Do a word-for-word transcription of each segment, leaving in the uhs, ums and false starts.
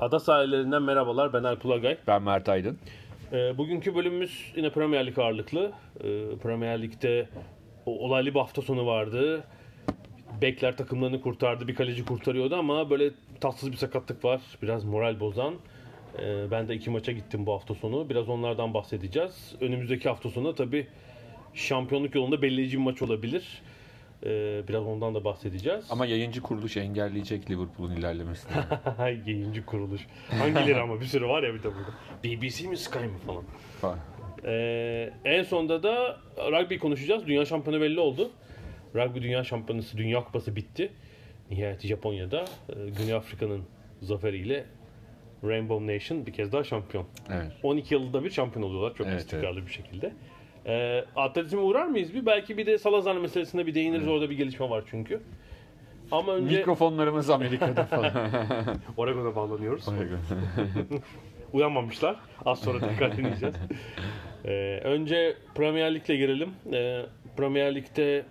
Ada sahillerinden merhabalar. Ben Alp Ulagay. Ben Mert Aydın. E, bugünkü bölümümüz yine Premier Lig ağırlıklı. E, Premier Lig'de olaylı bir hafta sonu vardı. Bekler takımlarını kurtardı. Bir kaleci kurtarıyordu ama böyle tatsız bir sakatlık var. Biraz moral bozan. E, ben de iki maça gittim bu hafta sonu. Biraz onlardan bahsedeceğiz. Önümüzdeki hafta sonunda tabii şampiyonluk yolunda belirleyici bir maç olabilir. Biraz ondan da bahsedeceğiz. Ama yayıncı kuruluş engelleyecek Liverpool'un ilerlemesini. Yayıncı kuruluş. Hangileri ama bir sürü var ya bir de burada. B B C mi Sky mı falan. falan. Ee, en sonda da rugby konuşacağız. Dünya şampiyonu belli oldu. Rugby dünya şampiyonası, dünya kupası bitti. Nihayet Japonya'da Güney Afrika'nın zaferiyle Rainbow Nation bir kez daha şampiyon. Evet. on iki yılda bir şampiyon oluyorlar çok evet, istikrarlı evet. bir şekilde. E, atletizme uğrar mıyız bir? Belki bir de Salazar meselesinde bir değiniriz. Orada bir gelişme var çünkü. Ama önce... Mikrofonlarımız Amerika'da falan. Oregon'a bağlanıyoruz. Oregon. Uyanmamışlar. Az sonra tekrar dinleyeceğiz. E, önce Premier Lig'le girelim. E, Premier Lig'de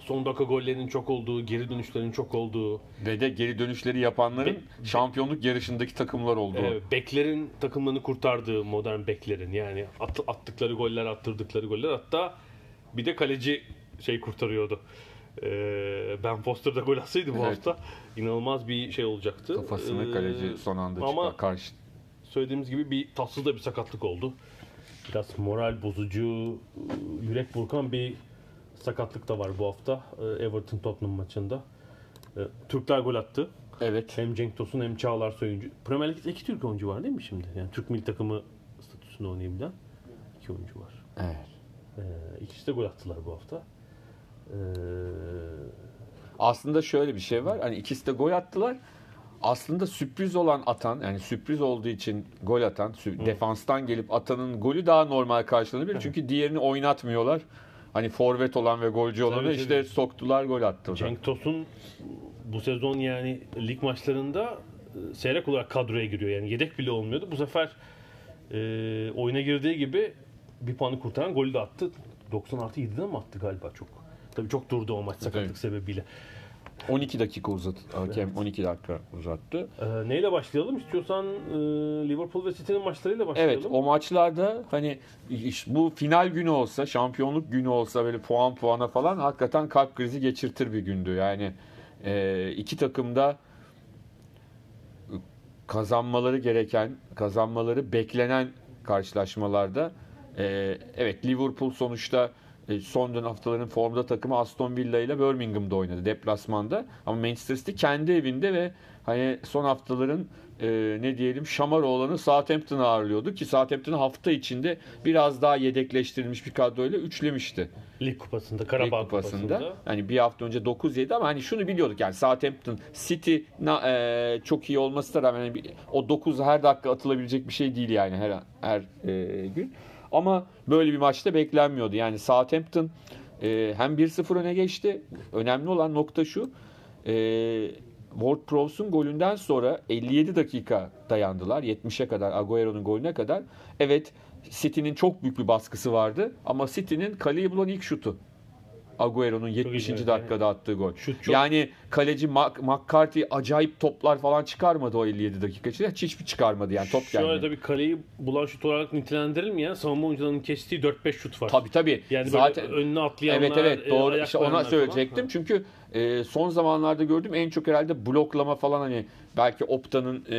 son dakika gollerinin çok olduğu, geri dönüşlerin çok olduğu. Ve de geri dönüşleri yapanların Be- şampiyonluk yarışındaki takımlar olduğu. E, beklerin takımlarını kurtardığı, modern beklerin. Yani at- attıkları goller, attırdıkları goller. Hatta bir de kaleci şey kurtarıyordu. E, Ben Foster'da gol atsaydı bu evet. hafta inanılmaz bir şey olacaktı. Kafasını kaleci son anda çıkar. Ama karşı. söylediğimiz gibi bir tatsız da bir sakatlık oldu. Biraz moral bozucu, yürek burkan bir sakatlık da var bu hafta Everton Tottenham maçında. Türkler gol attı. Evet. Hem Cenk Tosun hem Çağlar Söyüncü. Premier Lig'de iki Türk oyuncu var değil mi şimdi? Yani Türk milli takımı statüsünde oynayabilen iki oyuncu var. Evet. Ee, ikisi de gol attılar bu hafta. Ee... Aslında şöyle bir şey var. Hani ikisi de gol attılar. Aslında sürpriz olan atan, yani sürpriz olduğu için gol atan, sü- defanstan gelip atanın golü daha normal karşılanabilir. Çünkü diğerini oynatmıyorlar. Hani forvet olan ve golcü olanı evet, işte evet. soktular, gol attı. Cenk Tosun bu sezon yani lig maçlarında seyrek olarak kadroya giriyor. Yani yedek bile olmuyordu. Bu sefer e, oyuna girdiği gibi bir puanı kurtaran golü de attı. doksan artı yedide mi attı galiba çok? Tabii çok durdu o maç sakatlık evet. sebebiyle. on iki dakika uzattı. Hakem evet. on iki dakika uzattı. Ee, neyle başlayalım? İstiyorsan e, Liverpool ve City'nin maçlarıyla başlayalım. Evet, o maçlarda hani işte bu final günü olsa, şampiyonluk günü olsa böyle puan puana falan hakikaten kalp krizi geçirtir bir gündü. Yani e, iki takım da kazanmaları gereken, kazanmaları beklenen karşılaşmalarda e, evet Liverpool sonuçta son dönem haftaların formda takımı Aston Villa ile Birmingham'da oynadı deplasmanda. Ama Manchester City kendi evinde ve hani son haftaların e, ne diyelim şamar olanı Southampton'ı ağırlıyordu ki Southampton'ı hafta içinde biraz daha yedekleştirilmiş bir kadroyla üçlemişti. Lig kupasında, Karabağ Lig kupasında. kupasında. Yani bir hafta önce dokuz yedi ama hani şunu biliyorduk yani Southampton City e, çok iyi olmasına rağmen yani o dokuz her dakika atılabilecek bir şey değil yani her her e, gün. Ama böyle bir maçta beklenmiyordu. Yani Southampton e, hem bir sıfır öne geçti. Önemli olan nokta şu. E, Ward-Prowse'un golünden sonra elli yedi dakika dayandılar. yetmişe kadar, Agüero'nun golüne kadar. Evet, City'nin çok büyük bir baskısı vardı. Ama City'nin kaleyi bulan ilk şutu. Agüero'nun yetmişinci iyi, dakikada yani. attığı gol. Çok... Yani kaleci McCarthy acayip toplar falan çıkarmadı o elli yedi dakika içinde. Hiçbir çıkarmadı yani top geldi. Şöyle tabii kaleyi bulan şut olarak nitelendirilmeyen savunma oyuncularının kestiği dört beş şut var. Tabii tabii. Yani zaten önüne atlayanlar. Evet evet doğru. İşte ona söyleyecektim. Falan. Çünkü e, son zamanlarda gördüğüm en çok herhalde bloklama falan, hani belki Opta'nın e,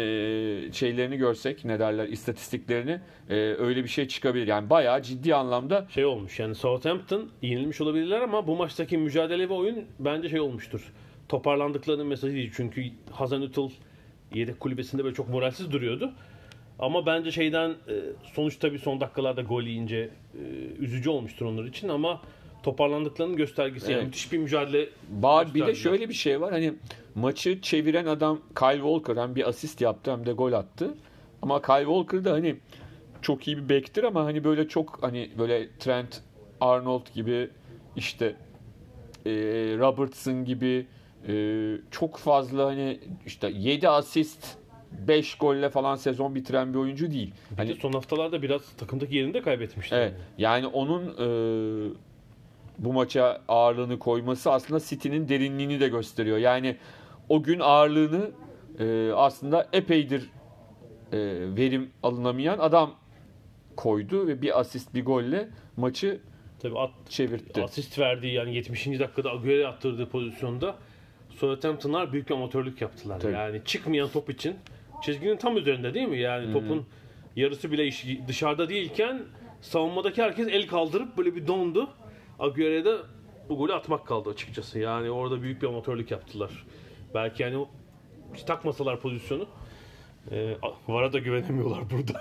şeylerini görsek, ne derler, istatistiklerini, e, öyle bir şey çıkabilir. Yani bayağı ciddi anlamda şey olmuş. Yani Southampton yenilmiş olabilirler ama bu maçtaki mücadele ve oyun bence şey olmuştur. Toparlandıklarının mesajı değil. Çünkü Hazenüttl yedek kulübesinde böyle çok moralsiz duruyordu. Ama bence şeyden sonuç tabii son dakikalarda gol yiyince üzücü olmuştur onlar için ama toparlandıklarının göstergesi. Evet. Yani müthiş bir mücadele. Bar, bir de şöyle bir şey var, hani maçı çeviren adam Kyle Walker, hem bir asist yaptı hem de gol attı. Ama Kyle Walker da hani çok iyi bir bektir ama hani böyle çok hani böyle Trent Arnold gibi, işte Robertson gibi çok fazla hani işte yedi asist beş golle falan sezon bitiren bir oyuncu değil. Bir hani, de son haftalarda biraz takımdaki yerini de kaybetmişti. Evet. Yani, yani onun e, bu maça ağırlığını koyması aslında City'nin derinliğini de gösteriyor. Yani o gün ağırlığını e, aslında epeydir e, verim alınamayan adam koydu ve bir asist bir golle maçı tabii at, çevirtti. Asist verdiği, yani yetmişinci dakikada Agüero attırdığı pozisyonda Southampton'lar büyük amatörlük yaptılar. Tabii. Yani çıkmayan top için çizginin tam üzerinde, değil mi? Yani hmm. topun yarısı bile dışarıda değilken savunmadaki herkes el kaldırıp böyle bir dondu. Agüero'ya da bu golü atmak kaldı açıkçası. Yani orada büyük bir amatörlük yaptılar. Belki yani hiç takmasalar pozisyonu. Ee, VAR'a da güvenemiyorlar burada.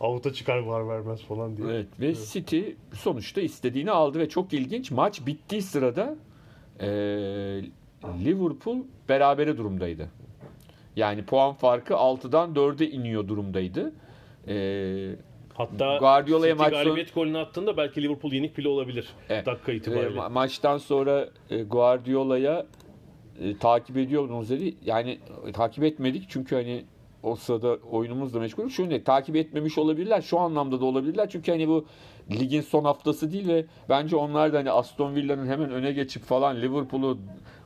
Avuta çıkar VAR vermez falan diye. Evet, ve evet. City sonuçta istediğini aldı ve çok ilginç, maç bittiği sırada Ee, Liverpool berabere durumdaydı. Yani puan farkı altıdan dörde iniyor durumdaydı. Ee, Hatta Guardiola'ya maç galibiyet golünü attığında belki Liverpool yenik bile olabilir. Evet. Dakika itibariyle. E, maçtan sonra e, Guardiola'ya e, takip ediyordunuz dedi. Yani e, takip etmedik çünkü hani o sırada oyunumuzla meşgul. Şöyle takip etmemiş olabilirler. Şu anlamda da olabilirler. Çünkü hani bu ligin son haftası değil ve bence onlar da hani Aston Villa'nın hemen öne geçip falan Liverpool'u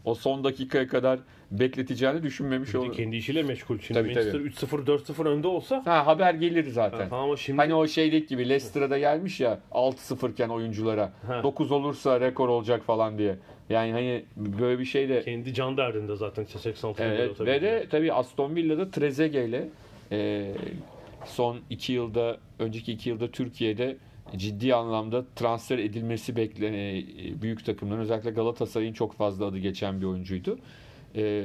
o son dakikaya kadar bekleteceğini düşünmemiş olabilir. Kendi işiyle meşgul. Şimdi tabii, Manchester tabii. üç sıfır dört sıfır önde olsa ha, haber gelir zaten. Ha, ama şimdi... Hani o şeylik gibi Leicester'a gelmiş ya altı sıfır iken oyunculara. Ha. dokuz olursa rekor olacak falan diye. Yani hani böyle bir şey de... Kendi can derdinde zaten seksen altı evet, tabii. Ve de tabii Aston Villa'da Trezeguet ile e, son iki yılda, önceki iki yılda Türkiye'de ciddi anlamda transfer edilmesi beklenen büyük takımların, özellikle Galatasaray'ın çok fazla adı geçen bir oyuncuydu. Ee,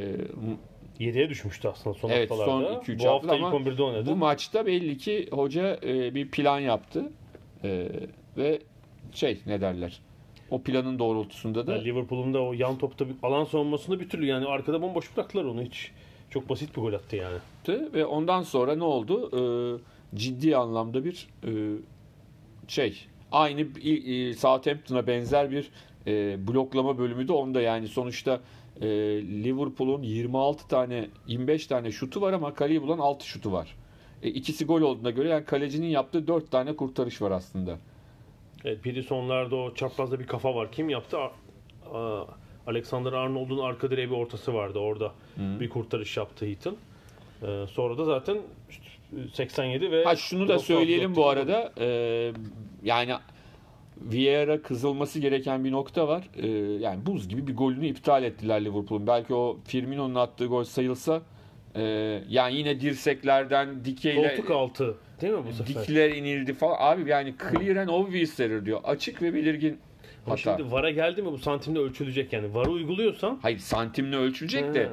yediye düşmüştü aslında son evet, haftalarda. Evet, son iki üç hafta ama oynadı. Bu maçta belli ki hoca e, bir plan yaptı. E, ve şey ne derler? O planın doğrultusunda da yani Liverpool'un da o yan topta bir alan savunmasında bir türlü, yani arkada bomboş bıraktılar onu hiç. Çok basit bir gol attı yani. Ve ondan sonra ne oldu? E, ciddi anlamda bir e, şey, aynı e, Southampton'a benzer bir e, bloklama bölümü de onda. Yani sonuçta e, Liverpool'un yirmi altı tane yirmi beş tane şutu var ama kaleyi bulan altı şutu var. E, ikisi gol olduğuna göre yani kalecinin yaptığı dört tane kurtarış var aslında. Evet, biri sonlarda o çaprazda bir kafa var. Kim yaptı? A- Alexander Arnold'un arka direğe bir ortası vardı. Orada hmm. bir kurtarış yaptı Heaton. E, sonra da zaten seksen yedi ve ha, şunu da söyleyelim bu arada. Ee, yani Vieira kızılması gereken bir nokta var. Ee, yani buz gibi bir golünü iptal ettiler Liverpool'un. Belki o Firmino'nun attığı gol sayılsa e, yani yine dirseklerden dikeyle koltuk altı değil mi bu sefer? Dikler inildi falan. Abi yani clear and obvious error diyor. Açık ve belirgin. Ama hata. Şimdi VAR'a geldi mi bu santimle ölçülecek yani. VAR'ı uyguluyorsan. Hayır, santimle ölçülecek ha. de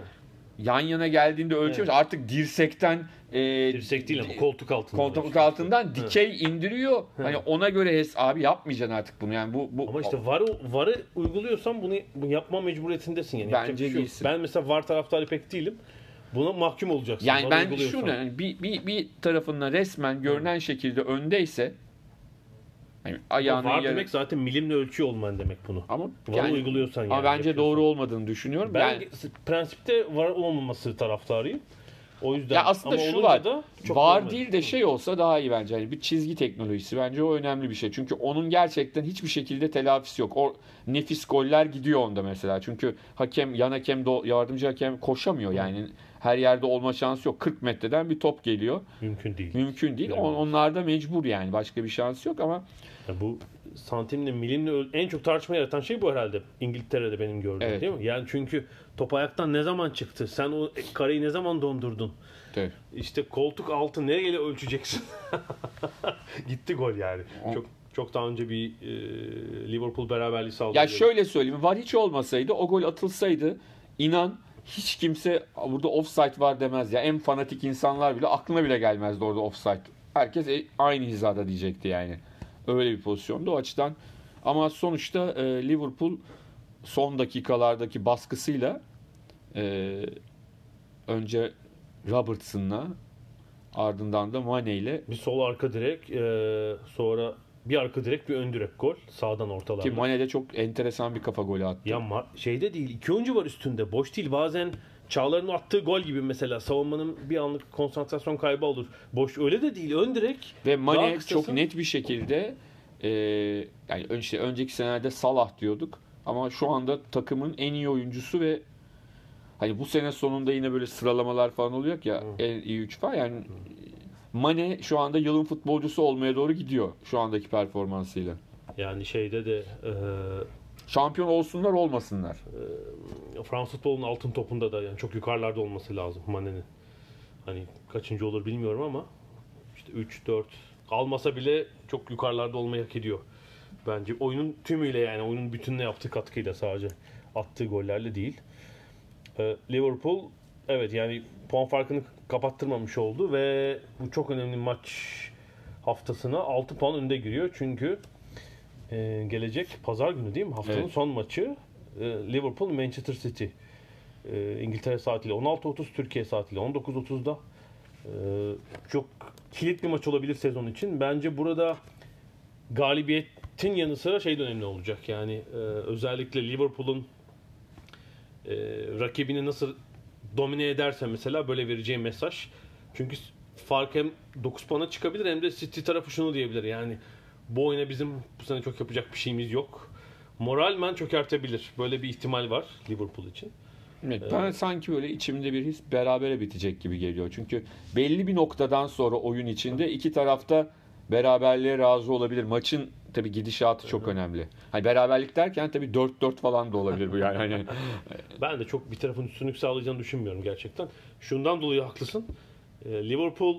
yan yana geldiğinde ölçüyoruz. Evet. Artık dirsekten e, dirsek değil ama koltuk altından. Koltuk altından dikey evet. indiriyor. Evet. Hani ona göre hes abi yapmayacaksın artık bunu. Yani bu bu Ama işte varı varı uyguluyorsan bunu, bunu yapma mecburiyetindesin yani. Bence değilsin. Ben mesela VAR taraftarı pek değilim. Buna mahkum olacaksın. Yani ben şunu yani bir bir bir tarafından resmen görünen evet. şekilde öndeyse yani ayağını VAR yere... demek zaten milimle ölçüyor olman demek bunu. Ama VAR yani, uyguluyorsan yani. Ama bence yapıyorsan. Doğru olmadığını düşünüyorum. Ben yani, prensipte VAR olmaması taraftarıyım. O yüzden ya aslında şu var. VAR değil de şey olsa daha iyi bence. Yani bir çizgi teknolojisi, bence o önemli bir şey. Çünkü onun gerçekten hiçbir şekilde telafisi yok. O nefis goller gidiyor onda mesela. Çünkü hakem, yan hakem, yardımcı hakem koşamıyor yani. her yerde olma şansı yok. kırk metreden bir top geliyor. Mümkün değil. Mümkün değil. On, onlarda mecbur yani. Başka bir şansı yok ama ya bu santimle milimle en çok tartışma yaratan şey bu herhalde. İngiltere'de benim gördüğüm, evet, değil mi? Yani çünkü top ayaktan ne zaman çıktı? Sen o kareyi ne zaman dondurdun? Evet. İşte koltuk altı neyle ölçeceksin? Gitti gol yani. O... Çok Çok daha önce bir e, Liverpool beraberliği sağladı. Ya şöyle söyleyeyim. Var hiç olmasaydı, o gol atılsaydı, inan hiç kimse burada offside var demez ya. En fanatik insanlar bile aklına bile gelmezdi orada offside. Herkes aynı hizada diyecekti yani. Öyle bir pozisyonda o açıdan. Ama sonuçta e, Liverpool son dakikalardaki baskısıyla e, önce Robertson'la, ardından da Mane ile bir sol arka direk, e, sonra bir arka direkt bir ön direkt gol. Sağdan ortalarda. Ki Mane'de çok enteresan bir kafa golü attı. Ya ma- şeyde değil. İki oyuncu var üstünde. Boş değil. Bazen Çağlar'ın attığı gol gibi mesela. Savunmanın bir anlık konsantrasyon kaybı olur. Boş öyle de değil. Ön direkt. Ve Mane kısası... çok net bir şekilde e, yani işte önceki senelerde Salah diyorduk. Ama şu anda takımın en iyi oyuncusu ve hani bu sene sonunda yine böyle sıralamalar falan oluyor ya. Hı. En iyi üç falan. Yani Hı. Mane şu anda yılın futbolcusu olmaya doğru gidiyor şu andaki performansıyla. Yani şeyde de... E, şampiyon olsunlar olmasınlar. E, Fransız futbolunun altın topunda da yani çok yukarılarda olması lazım Mane'nin. Hani kaçıncı olur bilmiyorum ama işte üç dört almasa bile çok yukarılarda olmayı hak ediyor. Bence oyunun tümüyle yani oyunun bütününe yaptığı katkıyla, sadece attığı gollerle değil. E, Liverpool evet yani puan farkını kapattırmamış oldu ve bu çok önemli maç haftasına altı puan önde giriyor. Çünkü e, gelecek pazar günü değil mi? Haftanın evet. son maçı e, Liverpool Manchester City. E, İngiltere saatiyle on altı otuz, Türkiye saatiyle on dokuz otuzda. E, çok kilit bir maç olabilir sezon için. Bence burada galibiyetin yanı sıra şey de önemli olacak. Yani e, özellikle Liverpool'un e, rakibini nasıl domine ederse mesela böyle vereceği mesaj. Çünkü fark hem dokuz puana çıkabilir hem de City tarafı şunu diyebilir. Yani bu oyuna bizim bu sene çok yapacak bir şeyimiz yok. Moralmen çökertebilir. Böyle bir ihtimal var Liverpool için. Evet, ben ee, sanki böyle içimde bir his berabere bitecek gibi geliyor. Çünkü belli bir noktadan sonra oyun içinde iki tarafta beraberliğe razı olabilir. Maçın tabii gidişatı çok önemli. Hani beraberlik derken tabii dört dört falan da olabilir bu yani. Hani ben de çok bir tarafın üstünlük sağlayacağını düşünmüyorum gerçekten. Şundan dolayı haklısın. Liverpool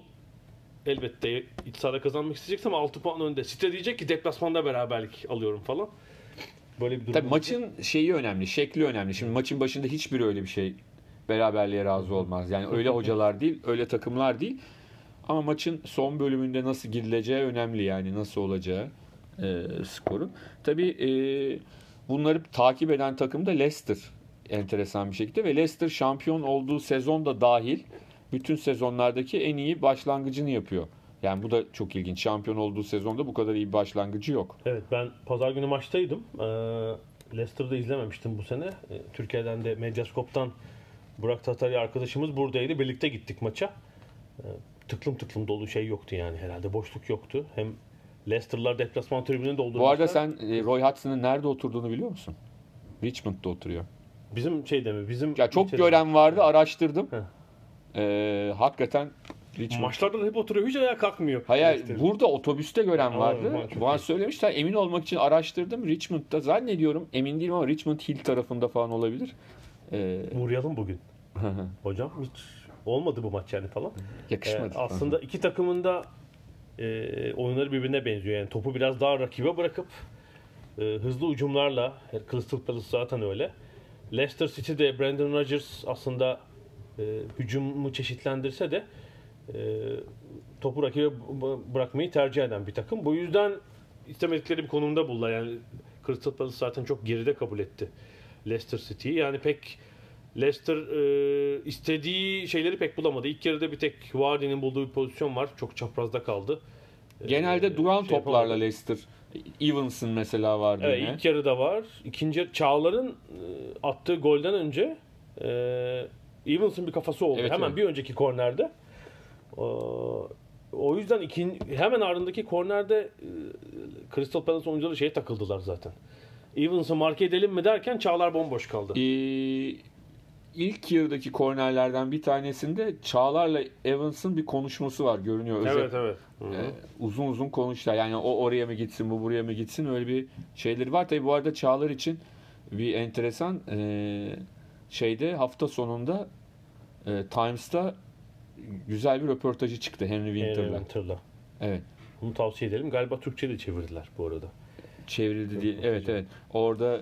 elbette iç sahada kazanmak isteyecekse ama altı puan önde. City diyecek ki deplasmanda beraberlik alıyorum falan. Böyle bir durum. Tabii maçın şeyi önemli, şekli önemli. Şimdi maçın başında hiçbiri öyle bir şey beraberliğe razı olmaz. Yani öyle hocalar değil, öyle takımlar değil. Ama maçın son bölümünde nasıl girileceği önemli yani, nasıl olacağı e, skoru. Tabii e, bunları takip eden takım da Leicester enteresan bir şekilde ve Leicester şampiyon olduğu sezonda dahil bütün sezonlardaki en iyi başlangıcını yapıyor. Yani bu da çok ilginç. Şampiyon olduğu sezonda bu kadar iyi bir başlangıcı yok. Evet, ben pazar günü maçtaydım. Ee, Leicester'da izlememiştim bu sene. Türkiye'den de Medyascope'tan Burak Tatarya arkadaşımız buradaydı. Birlikte gittik maça. Ee, tıklım tıklım dolu şey yoktu yani herhalde. Boşluk yoktu. Hem Leicester'lar deplasman tribününü doldurmuşlar. Bu arada sen Roy Hudson'ın nerede oturduğunu biliyor musun? Richmond'da oturuyor. Bizim şeyde mi? Bizim ya çok gören vardı. Araştırdım. Ee, hakikaten Richmond. Maçlarda da hep oturuyor. Hiç ayağa kalkmıyor. Hayır. Leicester'da. Burada otobüste gören vardı. Bana söylemişler. Emin olmak için araştırdım. Richmond'da zannediyorum. Emin değilim ama Richmond Hill tarafında falan olabilir. Ee... Uğrayalım bugün. Hocam hiç... Olmadı bu maç yani falan. Yakışmadı. Ee, aslında Hı-hı. iki takımın da e, oyunları birbirine benziyor. Yani topu biraz daha rakibe bırakıp e, hızlı hücumlarla, Crystal Palace zaten öyle. Leicester City'de Brendan Rodgers aslında e, hücumu çeşitlendirse de e, topu rakibe b- bırakmayı tercih eden bir takım. Bu yüzden istemedikleri bir konumda buldular. Yani Crystal Palace zaten çok geride kabul etti Leicester City'yi. Yani pek Leicester e, istediği şeyleri pek bulamadı. İlk yarıda bir tek Vardy'nin bulduğu bir pozisyon var. Çok çaprazda kaldı. Genelde ee, duran şey toplarla yapamadı. Leicester. Evans'ın mesela vardı. Evet, yine. İlk yarıda var. İkinci yarı Çağlar'ın e, attığı golden önce e, Evans'ın bir kafası oldu. Evet, hemen evet. Bir önceki kornerde. E, o yüzden ikin, hemen ardındaki kornerde e, Crystal Palace oyuncuları şeye takıldılar zaten. Evans'ı mark edelim mi derken Çağlar bomboş kaldı. Eee ilk yarıdaki kornerlerden bir tanesinde Çağlar'la Evans'ın bir konuşması var görünüyor. Özel, evet evet. E, uzun uzun konuştular. Yani o oraya mı gitsin, bu buraya mı gitsin, öyle bir şeyleri var. Tabii bu arada Çağlar için bir enteresan e, şeyde hafta sonunda e, Times'ta güzel bir röportajı çıktı Henry Winter'la. Henry Winter'la. Evet. Bunu tavsiye edelim. Galiba Türkçe de çevirdiler bu arada. Çevrildi diye. Evet evet. Orada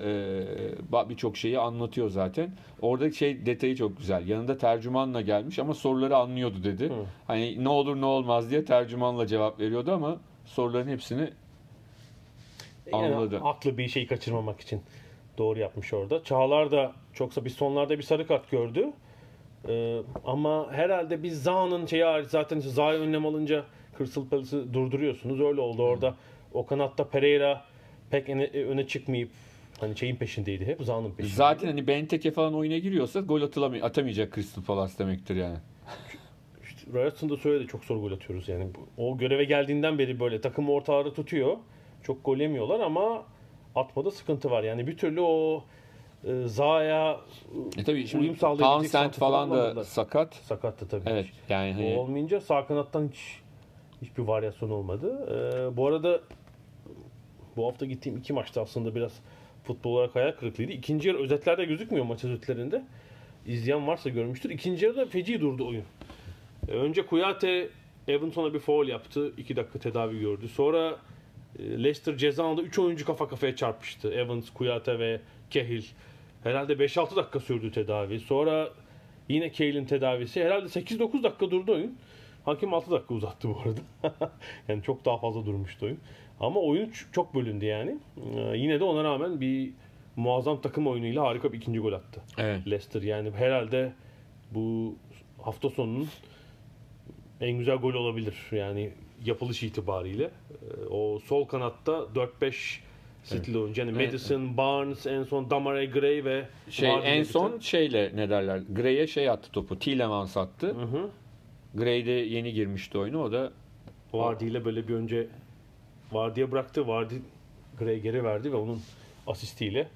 e, birçok şeyi anlatıyor zaten. Orada şey detayı çok güzel. Yanında tercümanla gelmiş ama soruları anlıyordu dedi. Hı. Hani ne olur ne olmaz diye tercümanla cevap veriyordu ama soruların hepsini anladı. Yani aklı bir şeyi kaçırmamak için doğru yapmış orada. Çağlar da çoksa biz sonlarda bir sarı kart gördü. Ee, ama herhalde biz Zaha'nın şeyi hariç zaten Zaha'yı önlem alınca Crystal Palace'ı durduruyorsunuz. Öyle oldu orada. Hı. O kanatta Pereira pek öne çıkmayıp hani şeyin peşindeydi, hep Zan'ın peşindeydi. Zaten hani Benteke falan oyuna giriyorsa gol atılamay- atamayacak Crystal Palace demektir yani. İşte Robertson da söyledi, çok zor gol atıyoruz yani. O göreve geldiğinden beri böyle takım ortaları tutuyor. Çok gol yemiyorlar ama atmada sıkıntı var. Yani bir türlü o e, Zaha'ya e tabii şimdi uyum sağlayabilecek santrfor falan da sakat. Sakattı tabii. Evet, yani hani... O olmayınca sağ kanattan hiç hiçbir varyasyon olmadı. E, bu arada bu hafta gittiğim iki maçta aslında biraz futbol olarak hayal kırıklığıydı. İkinci yarı özetlerde gözükmüyor, maç özetlerinde. İzleyen varsa görmüştür. İkinci yarıda feci durdu oyun. Önce Kuyate Everton'a bir faul yaptı. iki dakika tedavi gördü. Sonra Leicester cezanında üç oyuncu kafa kafaya çarpıştı. Evans, Kuyate ve Cahill. Herhalde beş altı dakika sürdü tedavi. Sonra yine Cahill'in tedavisi. Herhalde sekiz dokuz dakika durdu oyun. Hakem altı dakika uzattı bu arada. Yani çok daha fazla durmuştu oyun. Ama oyun çok bölündü yani. Ee, yine de ona rağmen bir muazzam takım oyunuyla harika bir ikinci gol attı. Evet. Leicester yani herhalde bu hafta sonunun en güzel golü olabilir. Yani yapılış itibariyle. Ee, o sol kanatta dört beş City'li evet. oyuncu. Yani evet. Madison, Barnes, en son Demarai Gray ve şey Vardy en son biten. şeyle ne derler? Gray'e şey attı topu. Tielemans attı. Hı hı. Gray de yeni girmişti oyunu. O da Vardy ile böyle bir önce Vardy'ye bıraktı. Vardy Gray'e geri verdi ve onun asistiyle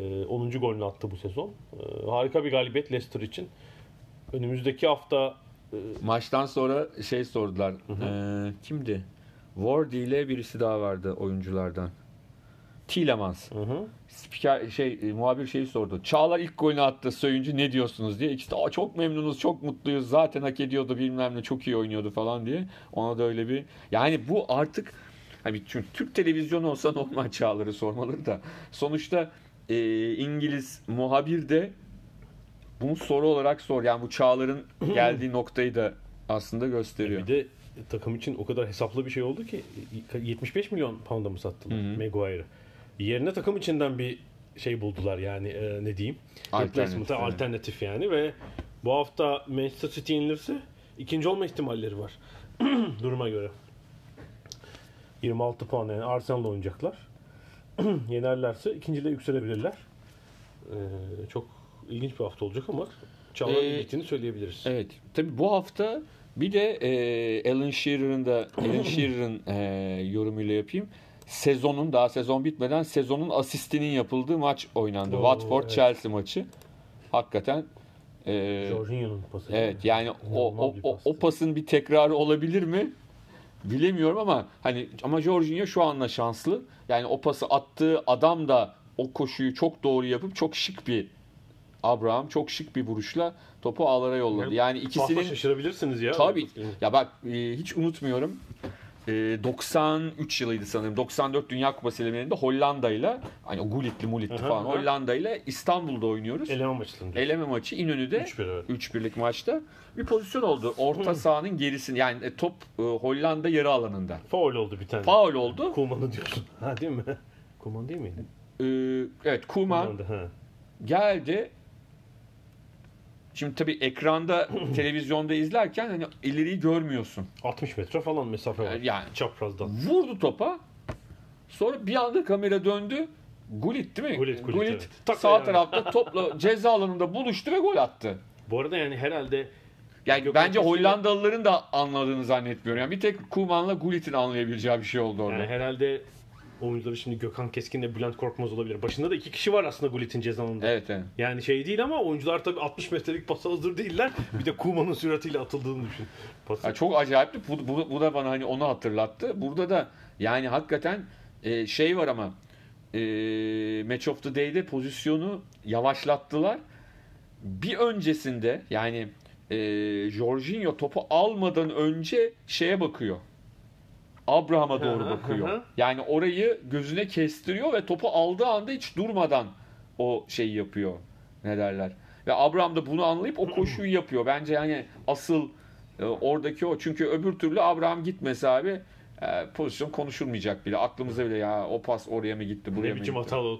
e, onuncu golünü attı bu sezon. E, harika bir galibiyet Leicester için. Önümüzdeki hafta e, maçtan sonra şey sordular. E, kimdi? Vardy ile birisi daha vardı oyunculardan. Tielemans. Hı hı. Spiker, şey, muhabir şeyi sordu. Çağlar ilk golünü attı. Söyüncü ne diyorsunuz diye. İkisi de çok memnunuz, çok mutluyuz. Zaten hak ediyordu bilmem ne. Çok iyi oynuyordu falan diye. Ona da öyle bir... Yani bu artık hani çünkü Türk televizyonu olsa normal Çağlar'ı sormaları da. Sonuçta e, İngiliz muhabir de bunu soru olarak sor. Yani bu Çağlar'ın geldiği noktayı da aslında gösteriyor. Bir de takım için o kadar hesaplı bir şey oldu ki yetmiş beş milyon pound'a mı sattılar Maguire'ı? Yerine takım içinden bir şey buldular yani e, ne diyeyim? Alternatif, yani. alternatif yani ve bu hafta Manchester City yenilirse ikinci olma ihtimalleri var duruma göre. yirmi altı puan yani Arsenal'la oynayacaklar. Yenerlerse ikinciliğe yükselebilirler. Ee, çok ilginç bir hafta olacak ama Çağlar'ın ee, gittiğini söyleyebiliriz. Evet. Tabii bu hafta bir de e, Alan Shearer'ın da Alan Shearer'ın e, yorumuyla yapayım. Sezonun daha sezon bitmeden sezonun asistinin yapıldığı maç oynandı. Oo, Watford evet. Chelsea maçı. Hakikaten e, Jorginho'nun pası. Evet yani, yani o o, o o pasın bir tekrarı olabilir mi? Bilemiyorum ama hani ama Jorginho şu anda şanslı. Yani o pası attığı adam da o koşuyu çok doğru yapıp çok şık bir Abraham çok şık bir vuruşla topu ağlara yolladı. Yani ikisinin şaşırabilirsiniz ya. Tabii. Ya bak hiç unutmuyorum. doksan üç yılıydı sanırım. doksan dört Dünya Kupası elemelerinde Hollanda'yla hani o Gullit'li Mullit'li aha, falan aha. Hollanda'yla İstanbul'da oynuyoruz. Eleme maçında. Eleme maçı İnönü'de üç bir, evet. üç birlik maçta bir pozisyon oldu. Orta sahanın gerisini yani top Hollanda yarı alanında. Faul oldu bir tane. Faul oldu. Koeman'ı diyorsun. Ha değil mi? Koeman değil miydi? Ee, evet Koeman geldi. Şimdi tabii ekranda, televizyonda izlerken hani ileriyi görmüyorsun. altmış metre falan mesafe var. Yani çaprazdan. Vurdu topa. Sonra bir anda kamera döndü. Gullit değil mi? Gullit. Gullit, Gullit evet. Sağ yani. Tarafta topla ceza alanında buluştu ve gol attı. Bu arada yani herhalde... Yani bence Hollandalıların da anladığını zannetmiyorum. Yani bir tek Koeman'la Gullit'in anlayabileceği bir şey oldu orada. Yani herhalde oyuncuları şimdi Gökhan Keskin ile Bülent Korkmaz olabilir. Başında da iki kişi var aslında Gullit'in ceza alanında. Evet, evet. Yani şey değil ama oyuncular tabii altmış metrelik pasa hazır değiller. Bir de Koeman'ın süratiyle atıldığını düşün. Ya çok acayipti. Bu, bu, bu da bana hani onu hatırlattı. Burada da yani hakikaten e, şey var ama e, Match of the Day'de pozisyonu yavaşlattılar. Bir öncesinde yani e, Jorginho topu almadan önce şeye bakıyor. Abraham'a doğru bakıyor. Yani orayı gözüne kestiriyor ve topu aldığı anda hiç durmadan o şeyi yapıyor. Ne derler? Ve Abraham da bunu anlayıp o koşuyu yapıyor. Bence yani asıl e, oradaki o. Çünkü öbür türlü Abraham gitmese abi e, pozisyon konuşulmayacak bile. Aklımıza bile ya o pas oraya mı gitti, buraya ne mı biçim gitti? Hatalı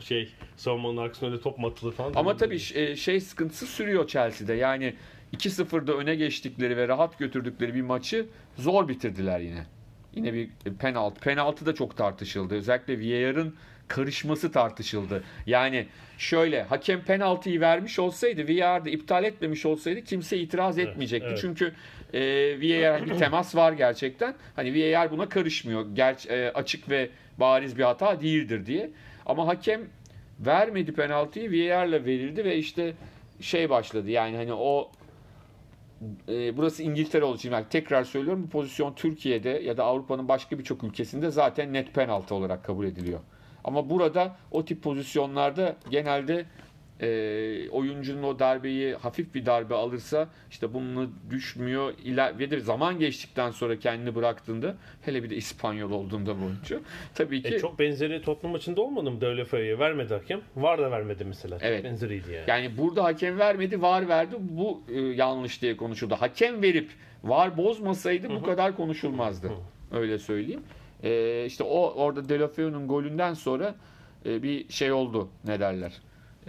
şey savunmanın arkasına öyle top mu atılır falan. Ama tabii e, şey sıkıntısı sürüyor Chelsea'de. Yani iki sıfırda öne geçtikleri ve rahat götürdükleri bir maçı zor bitirdiler yine. Yine bir penaltı. Penaltı da çok tartışıldı. Özellikle V A R'ın karışması tartışıldı. Yani şöyle hakem penaltıyı vermiş olsaydı, V A R'da iptal etmemiş olsaydı kimse itiraz evet, etmeyecekti. Evet. Çünkü e, V A R'da bir temas var gerçekten. Hani V A R buna karışmıyor. Ger- e, açık ve bariz bir hata değildir diye. Ama hakem vermedi penaltıyı, V A R'la verildi ve işte şey başladı. Yani hani o burası İngiltere olduğu için yani tekrar söylüyorum, bu pozisyon Türkiye'de ya da Avrupa'nın başka birçok ülkesinde zaten net penaltı olarak kabul ediliyor. Ama burada o tip pozisyonlarda genelde e, oyuncunun o darbeyi hafif bir darbe alırsa işte bununla düşmüyor iler- ve de zaman geçtikten sonra kendini bıraktığında, hele bir de İspanyol olduğunda bu oyuncu tabii ki. E çok benzeri Tottenham maçında olmadı mı? Deulofeu'ya vermedi hakem. V A R da vermedi mesela. Evet. Çok benzeriydi yani. Yani burada hakem vermedi, V A R verdi. Bu e, yanlış diye konuşuldu. Hakem verip V A R bozmasaydı Hı-hı. bu kadar konuşulmazdı. Hı-hı. Öyle söyleyeyim. E, işte o orada Deulofeu'nun golünden sonra e, bir şey oldu, ne derler. Ee,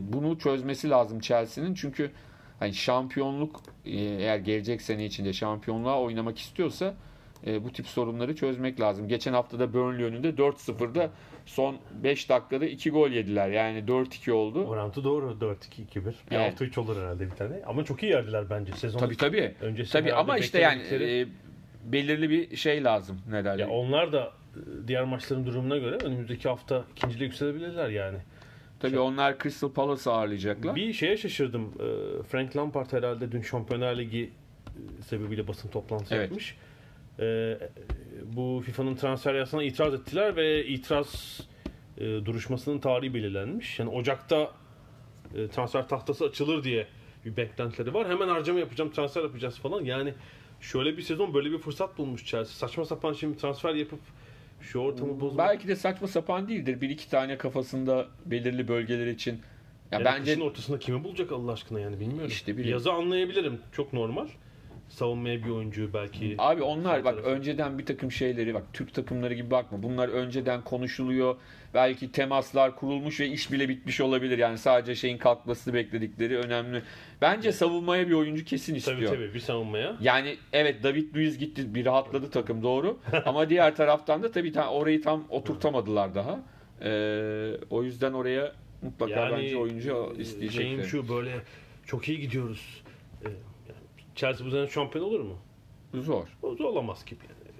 bunu çözmesi lazım Chelsea'nin, çünkü hani şampiyonluk eğer gelecek sene içinde şampiyonluğa oynamak istiyorsa e, bu tip sorunları çözmek lazım. Geçen hafta da Burnley önünde dört sıfırda son beş dakikada iki gol yediler. Yani dört iki oldu. Orantı doğru, dört iki iki bir. Evet. altı üç olur herhalde bir tane. Ama çok iyi yerdiler bence sezon. Tabii tabii. Tabii ama işte yani e, belirli bir şey lazım, ne derler. Ya onlar da diğer maçların durumuna göre önümüzdeki hafta ikinciliğe yükselebilirler yani. Tabii onlar Crystal Palace ağırlayacaklar. Bir şeye şaşırdım. Frank Lampard herhalde dün Şampiyonlar Ligi sebebiyle basın toplantısı evet. yapmış. Bu FIFA'nın transfer yasasına itiraz ettiler ve itiraz duruşmasının tarihi belirlenmiş. Yani Ocak'ta transfer tahtası açılır diye bir beklentileri var. Hemen harcama yapacağım, transfer yapacağız falan. Yani şöyle bir sezon böyle bir fırsat bulmuş Chelsea. Saçma sapan şimdi transfer yapıp şu ortamı bozmak. Belki de saçma sapan değildir. Bir iki tane kafasında belirli bölgeler için. Ya yani bence kışın ortasında kimi bulacak Allah aşkına yani, bilmiyorum. İşte bir yazı anlayabilirim. Çok normal. Savunmaya bir oyuncu belki. Abi onlar bak tarafı. Önceden bir takım şeyleri bak Türk takımları gibi bakma. Bunlar önceden konuşuluyor. Belki temaslar kurulmuş ve iş bile bitmiş olabilir. Yani sadece şeyin kalkmasını bekledikleri önemli. Bence evet. savunmaya bir oyuncu kesin istiyor. Tabii tabii bir savunmaya. Yani evet David Luiz gitti, bir rahatladı takım doğru. Ama diğer taraftan da tabii orayı tam oturtamadılar daha. Ee, o yüzden oraya mutlaka yani, bence oyuncu isteyecekler. Yani şu böyle çok iyi gidiyoruz. Chelsea bu sene şampiyon olur mu? Zor. Zor olamaz gibi yani.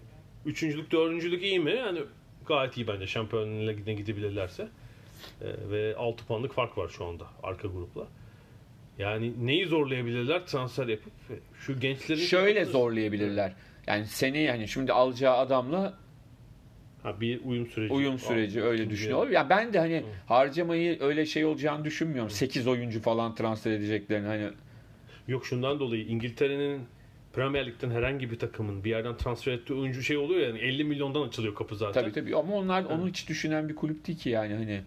Üçüncülük, dördüncülük iyi mi? Yani gayet iyi bence. Şampiyonluğa giden gidebilirlerse. Ee, ve altı puanlık fark var şu anda arka grupla. Yani neyi zorlayabilirler? Transfer yapıp şu gençleri şöyle yapabilir. Zorlayabilirler. Yani seneye hani şimdi alacağı adamla ha bir uyum süreci. Uyum süreci Al, öyle düşünüyorlar. Ya yani ben de hani Hı. harcamayı öyle şey olacağını düşünmüyorum. Hı. sekiz oyuncu falan transfer edeceklerini hani. Yok şundan dolayı İngiltere'nin Premier Lig'den herhangi bir takımın bir yerden transfer ettiği oyuncu şey oluyor yani elli milyondan açılıyor kapı zaten. Tabii tabii ama onlar onu hiç düşünen bir kulüp değil ki yani hani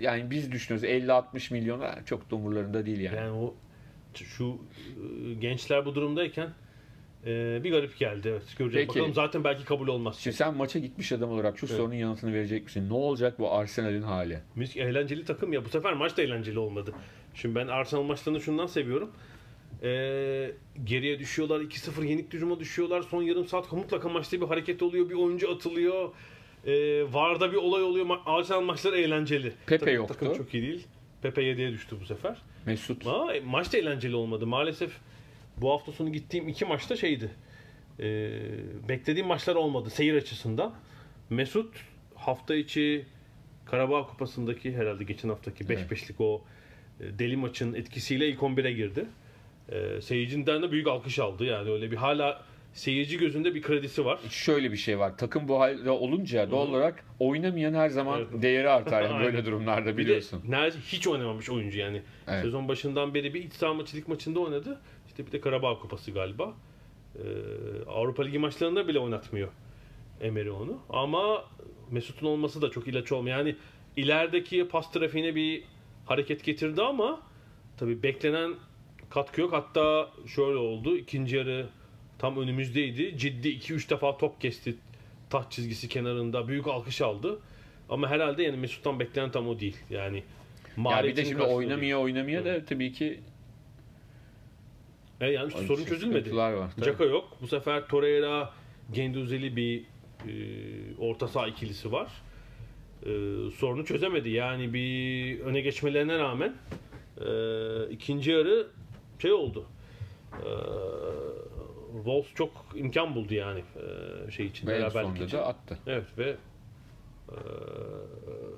yani biz düşünüyoruz elli altmış milyon çok da umurlarında değil yani. Yani o şu gençler bu durumdayken bir garip geldi evet göreceğiz bakalım zaten belki kabul olmaz. Şimdi sen maça gitmiş adam olarak şu evet. sorunun yanıtını verecek misin? Ne olacak bu Arsenal'in hali? Müzik eğlenceli takım ya bu sefer maç da eğlenceli olmadı. Şimdi ben Arsenal maçlarını şundan seviyorum. Ee, geriye düşüyorlar. iki sıfır yenik duruma düşüyorlar. Son yarım saat mutlaka maçta bir hareket oluyor. Bir oyuncu atılıyor. Ee, V A R'da bir olay oluyor. Ma- Arsenal maçları eğlenceli. Pepe takım, yoktu. Takım çok iyi değil. Pepe yediye düştü bu sefer. Mesut. Aa, maç da eğlenceli olmadı. Maalesef bu hafta sonu gittiğim iki maçta şeydi. Ee, beklediğim maçlar olmadı seyir açısından. Mesut hafta içi Karabağ Kupası'ndaki herhalde geçen haftaki beş beşlik evet. o deli maçın etkisiyle ilk on bire girdi. Ee, seyircinden de büyük alkış aldı. Yani öyle bir hala seyirci gözünde bir kredisi var. Şöyle bir şey var. Takım bu halde olunca doğal olarak oynamayan her zaman evet. değeri artar. Yani böyle durumlarda biliyorsun. Bir de neredeyse hiç oynamamış oyuncu yani. Evet. Sezon başından beri bir iç saha maçı lig maçında oynadı. İşte bir de Karabağ Kupası galiba. Ee, Avrupa Ligi maçlarında bile oynatmıyor Emery onu. Ama Mesut'un olması da çok ilaç olmuyor. Yani ilerideki pas trafiğine bir hareket getirdi ama tabii beklenen katkı yok. Hatta şöyle oldu. İkinci yarı tam önümüzdeydi. Ciddi iki üç defa top kesti. Taht çizgisi kenarında büyük alkış aldı. Ama herhalde yani Mesut'tan beklenen tam o değil. Yani ya bir de şimdi oynamıyor oynamıyor da tabii ki e yani sorun şey, çözülmedi. Var, Caka yok. Bu sefer Torreira, Genduzeli bir e, orta saha ikilisi var. E, sorunu çözemedi. Yani bir öne geçmelerine rağmen e, ikinci yarı şey oldu. E, Wolves çok imkan buldu yani e, şey için. Ve sonunda da attı. Evet ve e,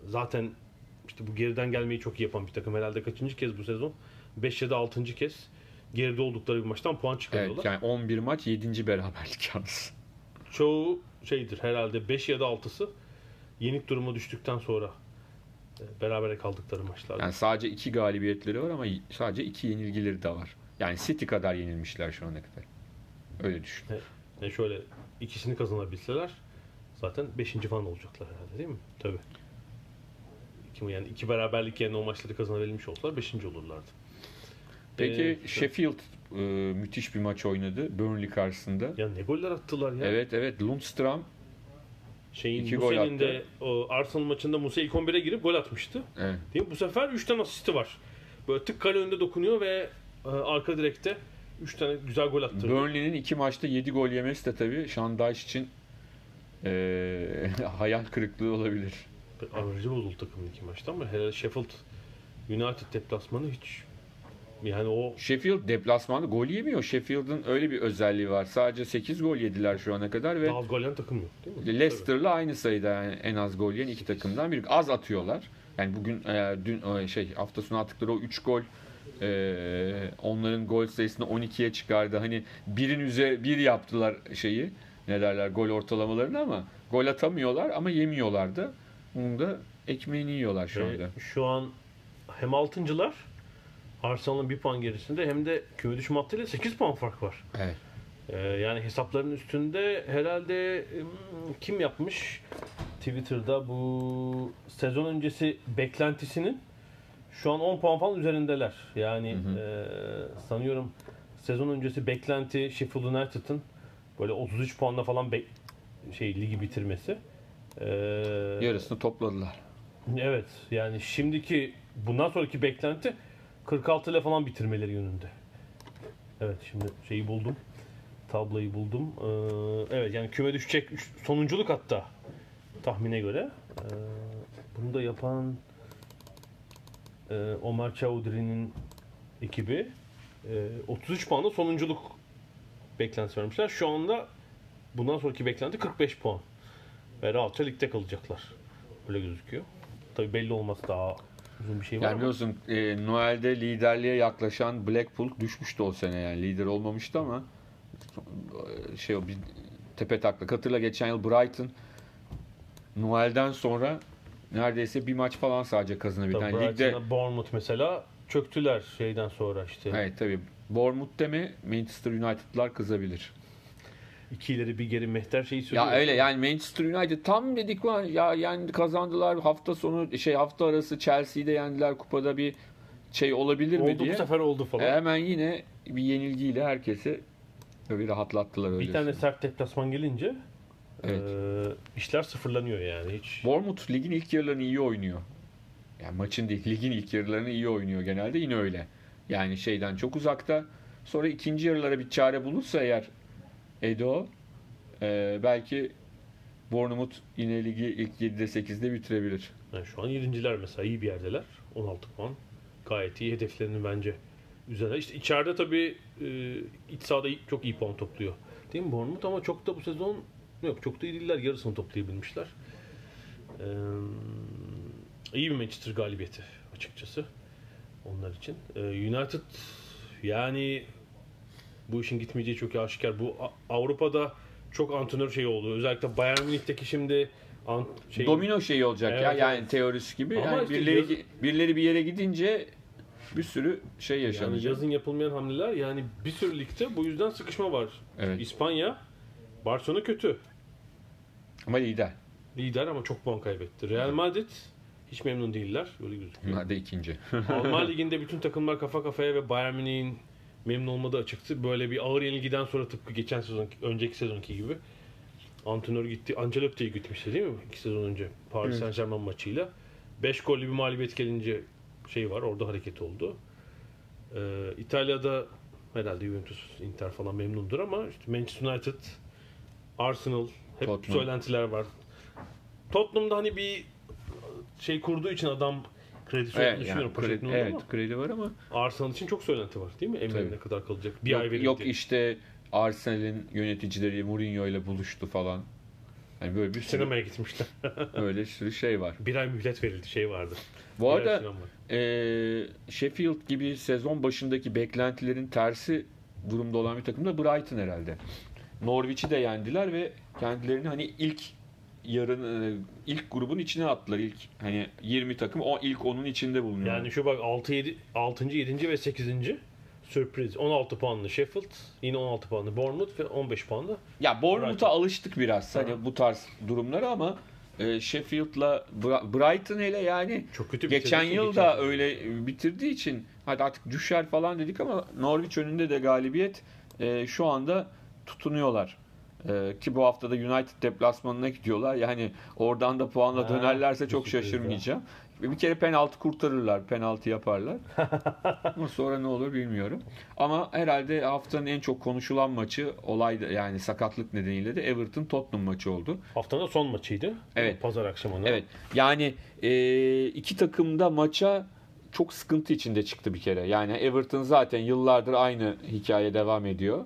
zaten işte bu geriden gelmeyi çok iyi yapan bir takım. Herhalde kaçıncı kez bu sezon? beş ya da altıncı kez geride oldukları bir maçtan puan çıkarıyorlar. Evet yani on bir maç yedinci beraberlik yalnız. Çoğu şeydir herhalde beş ya da altısı yenik duruma düştükten sonra berabere kaldıkları maçlar. Yani sadece iki galibiyetleri var ama sadece iki yenilgileri de var. Yani City kadar yenilmişler şu ana kadar. Öyle düşün. Evet. Yani şöyle ikisini kazanabilseler zaten beşinci falan olacaklar herhalde değil mi? Tabii. İki, yani iki beraberlik yerine o maçları kazanabilmiş olsalar beşinci olurlardı. Peki ee, Sheffield e, müthiş bir maç oynadı Burnley karşısında. Ya ne goller attılar ya. Evet evet Lundstram iki gol attı. De, o Arsenal maçında Musa ilk on bire girip gol atmıştı. Evet. Değil mi? Bu sefer üç tane asisti var. Böyle tık kale önünde dokunuyor ve e, arka direkte üç tane güzel gol attırdı. Burnley'nin iki maçta yedi gol yemesi de tabii Sean Dyche için e, hayal kırıklığı olabilir. Averajı bozuldu takımın iki maçta ama herhalde Sheffield United deplasmanı hiç yani o Sheffield deplasmanı gol yemiyor. Sheffield'ın öyle bir özelliği var. Sadece sekiz gol yediler şu ana kadar ve daha az gol yiyen takım yok değil mi? Leicester'la aynı sayıda yani en az gol yiyen iki takımdan biri. Az atıyorlar. Yani bugün e, dün e, şey hafta sonu attıkları o üç gol e, onların gol sayısını on ikiye çıkardı. Hani birin üzeri bir yaptılar şeyi. Ne derler? Gol ortalamalarını ama gol atamıyorlar ama yemiyorlar da. Bunun da ekmeğini yiyorlar şu anda. E, şu an hem altıncılar Arsenal'ın bir puan gerisinde hem de küme düşme hattıyla sekiz puan fark var. Evet. Ee, yani hesapların üstünde herhalde kim yapmış Twitter'da bu sezon öncesi beklentisinin şu an on puan falan üzerindeler. Yani hı hı. E, sanıyorum sezon öncesi beklenti Sheffield United'ın böyle otuz üç puanla falan be- şey ligi bitirmesi. Ee, Yarısını topladılar. Evet. Yani şimdiki bundan sonraki beklenti kırk altı ile falan bitirmeleri yönünde. Evet şimdi şeyi buldum. Tabloyu buldum. Ee, evet yani küme düşecek sonunculuk hatta tahmine göre. Ee, bunu da yapan e, Omar Chaudhry'nin ekibi e, otuz üç puanla sonunculuk beklentisi vermişler. Şu anda bundan sonraki beklenti kırk beş puan. Ve rahatça ligde kalacaklar. Öyle gözüküyor. Tabii belli olmaz daha uzun bir şey var yani biliyorsun e, Noel'de liderliğe yaklaşan Blackpool düşmüştü o sene yani lider olmamıştı ama şey o bir tepe taklak hatırla geçen yıl Brighton Noel'den sonra neredeyse bir maç falan sadece kazanabildi. Yani ligde Bournemouth mesela çöktüler şeyden sonra işte. Evet tabii Bournemouth deme Manchester United'lar kızabilir. İki ileri bir geri Mehter şeyi söylüyor. Ya öyle yani Manchester United tam dedik var ya yani kazandılar hafta sonu şey hafta arası Chelsea'yi de yendiler kupada bir şey olabilir oldu mi diye. Oldu bu sefer oldu falan. E hemen yine bir yenilgiyle herkesi böyle rahatlattılar öyle. Bir tane sert deplasman gelince evet. e, işler sıfırlanıyor yani hiç. Bournemouth ligin ilk yarılarını iyi oynuyor. Yani maçın değil ligin ilk yarılarını iyi oynuyor genelde yine öyle. Yani şeyden çok uzakta. Sonra ikinci yarılara bir çare bulursa eğer Edo ee, belki Bournemouth yine ligi ilk yedide sekizde bitirebilir. Yani şu an yedinciler mesela iyi bir yerdeler. on altı puan. Gayet iyi hedeflerini bence üzerine. İşte içeride tabii e, iç sahada çok iyi puan topluyor. Değil mi Bournemouth ama çok da bu sezon Yok, çok da iyi değiller. Yarısını toplayabilmişler. Ee, iyi bir Manchester galibiyeti açıkçası onlar için. Ee, United yani bu işin gitmeyeceği çok aşikar. Bu Avrupa'da çok antrenör şeyi oldu. Özellikle Bayern Münih'teki şimdi şey, domino şeyi olacak evet, ya. Yani teorisi gibi. Yani işte birileri, yaz... birileri bir yere gidince bir sürü şey yaşanacak. Yani yazın yapılmayan hamleler, yani bir sürü ligde bu yüzden sıkışma var. Evet. İspanya, Barcelona kötü. Ama lider. Lider ama çok puan kaybetti. Real Madrid hiç memnun değiller. Öyle gözüküyor. Onlar da ikinci. Alman Ligi'nde bütün takımlar kafa kafaya ve Bayern Münih'in memnun olmadığı açıktı. Böyle bir ağır yenilgiden sonra tıpkı geçen sezon, önceki sezonki gibi antrenör gitti. Ancelotti'yi gitmişti değil mi? İki sezon önce Paris evet. Saint-Germain maçıyla. Beş gollü bir mağlubiyet gelince şey var, orada hareket oldu. Ee, İtalya'da herhalde Juventus, Inter falan memnundur ama işte Manchester United, Arsenal hep Tottenham. Söylentiler var. Tottenham'da hani bir şey kurduğu için adam kredisi evet, düşünüyorum. Yani, kredi, evet, ama. kredi var ama Arsenal için çok söylenti var değil mi? Emre ne kadar kalacak? Bir yok, ay verildi. Yok işte Arsenal'in yöneticileri Mourinho ile buluştu falan. Yani böyle bir sinemaya sürü, gitmişler. Böyle sürü şey var. Bir ay mühlet verildi, şey vardı. Bu arada e, Sheffield gibi sezon başındaki beklentilerin tersi durumda olan bir takım da Brighton herhalde. Norwich'i de yendiler ve kendilerini hani ilk yarın ilk grubun içine attılar. İlk hani yirmi takım o ilk onun içinde bulunuyor. Yani şu bak altı yedi altıncı yedinci ve sekizinci sürpriz. on altı puanlı Sheffield, yine on altı puanlı Bournemouth ve on beş puanlı. Ya Bournemouth'a alıştık biraz hani bu tarz durumlara ama e, Sheffield'la Brighton ile yani çok kötü geçen yıl da geçen. Öyle bitirdiği için hadi artık düşer falan dedik ama Norwich önünde de galibiyet e, şu anda tutunuyorlar. Ee, ki bu haftada United deplasmanına gidiyorlar. Yani oradan da puanla ha, dönerlerse çok şaşırmayacağım. Ya. Bir kere penaltı kurtarırlar. Penaltı yaparlar. Ama sonra ne olur bilmiyorum. Ama herhalde haftanın en çok konuşulan maçı olay da, yani sakatlık nedeniyle de Everton Tottenham maçı oldu. Haftanın son maçıydı. Evet. Pazar akşamına. Evet. Yani e, iki takım da maça çok sıkıntı içinde çıktı bir kere. Yani Everton zaten yıllardır aynı hikaye devam ediyor.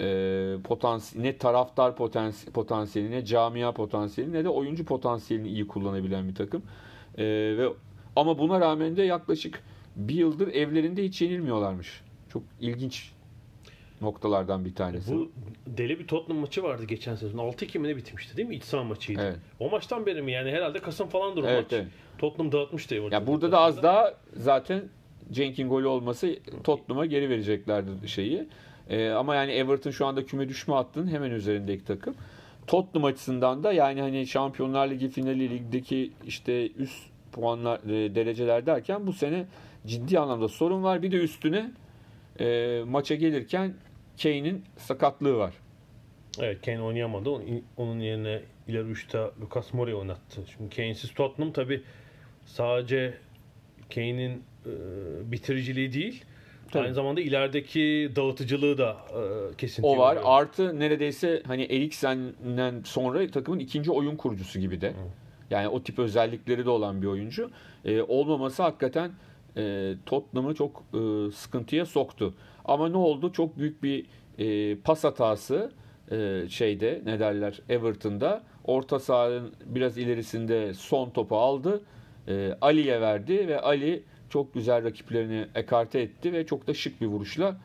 E, potansiyel, ne taraftar potansiyel, potansiyeli, ne camia potansiyeli, ne de oyuncu potansiyelini iyi kullanabilen bir takım. E, ve ama buna rağmen de yaklaşık bir yıldır evlerinde hiç yenilmiyorlarmış. Çok ilginç noktalardan bir tanesi. Bu deli bir Tottenham maçı vardı geçen sezon. altı iki mi ne bitmişti değil mi? İç saha maçıydı. Evet. O maçtan beri mi? Yani herhalde Kasım falandır o evet, maç. Evet. Tottenham dağıtmıştı. Ya yani burada da az daha zaten Cenk'in golü olması Tottenham'a geri vereceklerdi şeyi. Ee, ama yani Everton şu anda küme düşme hattının hemen üzerindeki takım. Tottenham açısından da yani hani Şampiyonlar Ligi finali, ligdeki işte üst puanlar, e, dereceler derken bu sene ciddi anlamda sorun var. Bir de üstüne e, maça gelirken Kane'in sakatlığı var. Evet, Kane oynayamadı. Onun yerine ileri uçta Lucas Moura oynattı. Şimdi Kane'siz Tottenham tabii sadece Kane'in e, bitiriciliği değil, tabii. Aynı zamanda ilerideki dağıtıcılığı da e, kesintiye o var. Oluyor. Artı neredeyse hani Eriksen'den sonra takımın ikinci oyun kurucusu gibi de. Hı. Yani o tip özellikleri de olan bir oyuncu. E, olmaması hakikaten e, Tottenham'ı çok e, sıkıntıya soktu. Ama ne oldu? Çok büyük bir e, pas hatası e, şeyde ne derler Everton'da. Orta sahanın biraz ilerisinde son topu aldı. E, Ali'ye verdi ve Ali çok güzel rakiplerini ekarte etti ve çok da şık bir vuruşla.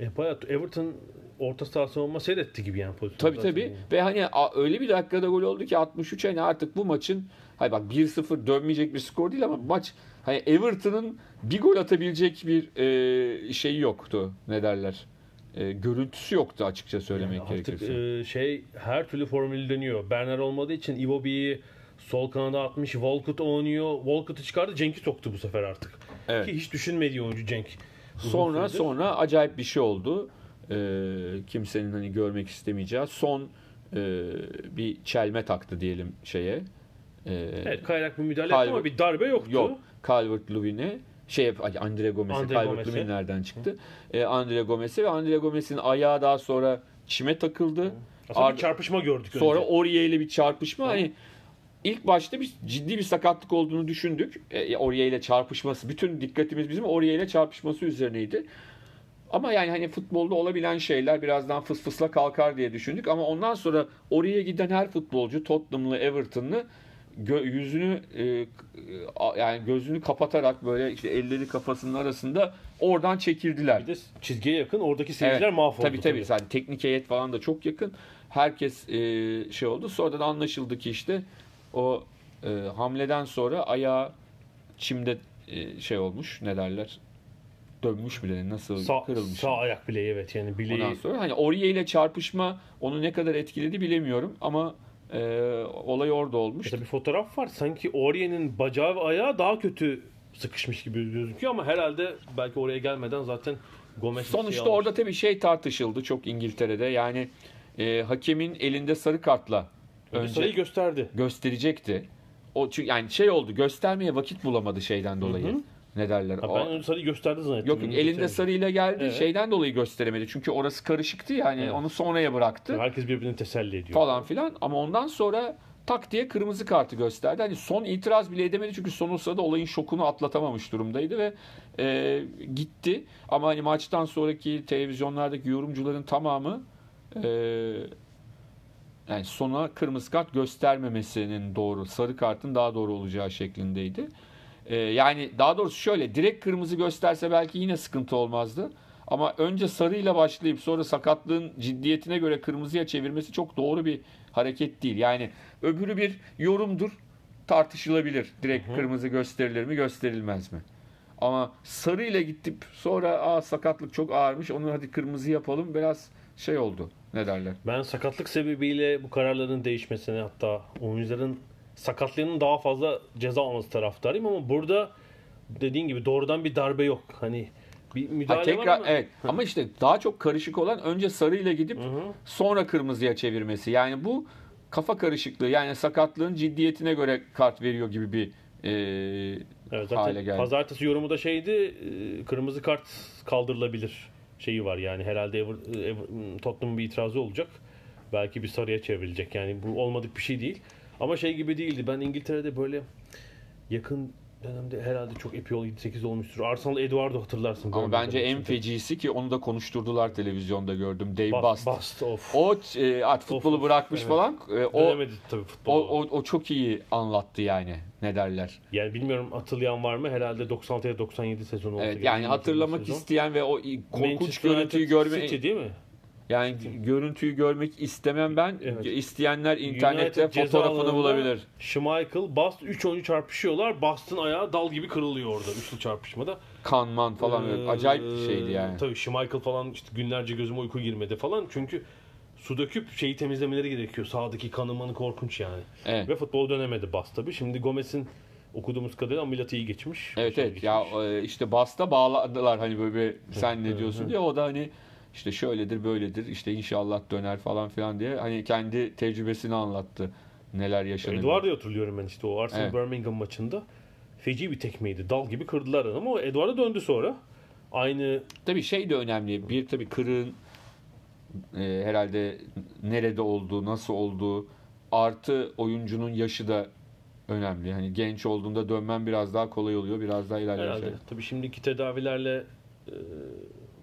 E, bayağı Everton orta saha savunma seyretti gibi yani pozisyon. Tabii tabii. Yani. Ve hani öyle bir dakikada gol oldu ki altmış üç hani artık bu maçın hayır bak bir sıfır dönmeyecek bir skor değil ama maç hani Everton'ın bir gol atabilecek bir e, şeyi yoktu. Ne derler? E, görüntüsü yoktu açıkça söylemek yani artık gerekirse. E, şey her türlü formülü deniyor. Berner olmadığı için Iwobi'yi sol kanada atmış, Walcott oynuyor. Walcott'ı çıkardı, Cenk'i soktu bu sefer artık. Evet. Ki hiç düşünmediği oyuncu Cenk. Uzun sonra süredir. sonra acayip bir şey oldu. Ee, kimsenin hani görmek istemeyeceği son e, bir çelme taktı diyelim şeye. Ee, evet, kaynak bir müdahale Calvert, etti ama bir darbe yoktu. Yok, Calvert-Lewin'e şey, Andre Gomez'e, Calvert-Lewin nereden çıktı? Ee, Andre Gomez'e ve Andre Gomez'in ayağı daha sonra çime takıldı. Aslında Ar- bir çarpışma gördük sonra önce. Sonra Oriye ile bir çarpışma. Hı. Hani İlk başta bir ciddi bir sakatlık olduğunu düşündük. E, Oriye ile çarpışması, bütün dikkatimiz bizim Oriye ile çarpışması üzerineydi. Ama yani hani futbolda olabilen şeyler birazdan fıs fısla kalkar diye düşündük. Ama ondan sonra oraya giden her futbolcu, Tottenham'lı, Everton'lı, gö- yüzünü e, yani gözünü kapatarak böyle işte elleri kafasının arasında oradan çekildiler. Bir de çizgiye yakın oradaki seyirciler evet, mahvoldu. Tabii tabii. tabii. Yani teknik heyet falan da çok yakın. Herkes e, şey oldu. Sonradan anlaşıldı ki işte o e, hamleden sonra ayağı çimde e, şey olmuş, ne derler? Dönmüş bile, nasıl sağ, kırılmış. Sağ ayak bileği, evet yani bileği. Ondan sonra hani Aurier ile çarpışma onu ne kadar etkiledi bilemiyorum ama e, olay orada olmuş. İşte bir fotoğraf var. Sanki Aurier'in bacağı ve ayağı daha kötü sıkışmış gibi gözüküyor ama herhalde belki oraya gelmeden zaten Gomez sonuçta şey orada tabii şey tartışıldı çok İngiltere'de. Yani e, hakemin elinde sarı kartla önce sarıyı gösterdi. Gösterecekti. O çünkü yani şey oldu. Göstermeye vakit bulamadı şeyden dolayı. Hı-hı. Ne derler? Ha, ben o... sarıyı gösterdi zannettim. Yok, yok elinde sarıyla geldi. Evet. Şeyden dolayı gösteremedi. Çünkü orası karışıktı yani. Evet. Onu sonraya bıraktı. Herkes birbirini teselli ediyor. Falan filan. Ama ondan sonra tak diye kırmızı kartı gösterdi. Hani son itiraz bile edemedi. Çünkü son o sırada olayın şokunu atlatamamış durumdaydı ve e, gitti. Ama hani maçtan sonraki televizyonlardaki yorumcuların tamamı e, yani sona kırmızı kart göstermemesinin doğru, sarı kartın daha doğru olacağı şeklindeydi. Yani daha doğrusu şöyle, direkt kırmızı gösterse belki yine sıkıntı olmazdı. Ama önce sarıyla başlayıp sonra sakatlığın ciddiyetine göre kırmızıya çevirmesi çok doğru bir hareket değil. Yani öbürü bir yorumdur, tartışılabilir. Direkt Hı-hı. kırmızı gösterilir mi, gösterilmez mi? Ama sarıyla gidip sonra aa sakatlık çok ağırmış, onu hadi kırmızı yapalım biraz şey oldu. Ne derler? Ben sakatlık sebebiyle bu kararların değişmesine, hatta oyuncuların sakatlığının daha fazla ceza alması taraftarıyım ama burada dediğin gibi doğrudan bir darbe yok. Hani bir müdahale ha, tekrar, var mı? Evet. Ama işte daha çok karışık olan önce sarıyla gidip hı hı. sonra kırmızıya çevirmesi. Yani bu kafa karışıklığı, yani sakatlığın ciddiyetine göre kart veriyor gibi bir e, evet, zaten hale geldi. Pazartesi yorumu da şeydi, kırmızı kart kaldırılabilir şeyi var. Yani herhalde Ever, Ever, Tottenham'ın bir itirazı olacak. Belki bir sarıya çevrilecek. Yani bu olmadık bir şey değil. Ama şey gibi değildi. Ben İngiltere'de böyle yakın dönemde herhalde çok epiol yedi sekiz olmuştur. Arsenal Eduardo hatırlarsın. Ama bence en fecisi ki onu da konuşturdular, televizyonda gördüm. Dave Bast. Bast of. O e, artık futbolu of, bırakmış evet. falan. E, o, Dönemedi tabii futbolu. O, o, o çok iyi anlattı yani. Ne derler? Yani bilmiyorum hatırlayan var mı? Herhalde doksan altıya doksan yedi sezonu oldu. Evet, yani hatırlamak sezon. isteyen ve o korkunç görüntüyü görmeyi... City değil mi? Yani görüntüyü görmek istemem ben. Evet. İsteyenler internette United fotoğrafını bulabilir. Schmeichel, Bast üç oyuncu çarpışıyorlar. Bast'ın ayağı dal gibi kırılıyor orada üçlü çarpışmada. Kanman falan ee, acayip şeydi yani. Tabii Schmeichel falan işte günlerce gözüme uyku girmedi falan. Çünkü su döküp şeyi temizlemeleri gerekiyor. Sağdaki kanmanı korkunç yani. Evet. Ve futbol dönemedi Bast tabii. Şimdi Gomez'in okuduğumuz kadarıyla ameliyatı iyi geçmiş. Evet evet. Geçmiş. Ya işte Bast'a bağladılar hani böyle sen ne diyorsun diye. O da hani İşte şöyledir, böyledir, işte inşallah döner falan filan diye hani kendi tecrübesini anlattı, neler yaşanıyor. Eduardo'yu hatırlıyorum ben işte o Arsenal evet. Birmingham maçında feci bir tekmeydi, dal gibi kırdılar ama Eduardo döndü sonra. Aynı. Tabii şey de önemli, bir tabii kırığın e, herhalde nerede olduğu, nasıl olduğu, artı oyuncunun yaşı da önemli. Hani genç olduğunda dönmen biraz daha kolay oluyor, biraz daha ilerliyor. Herhalde. Tabii şimdiki tedavilerle. E,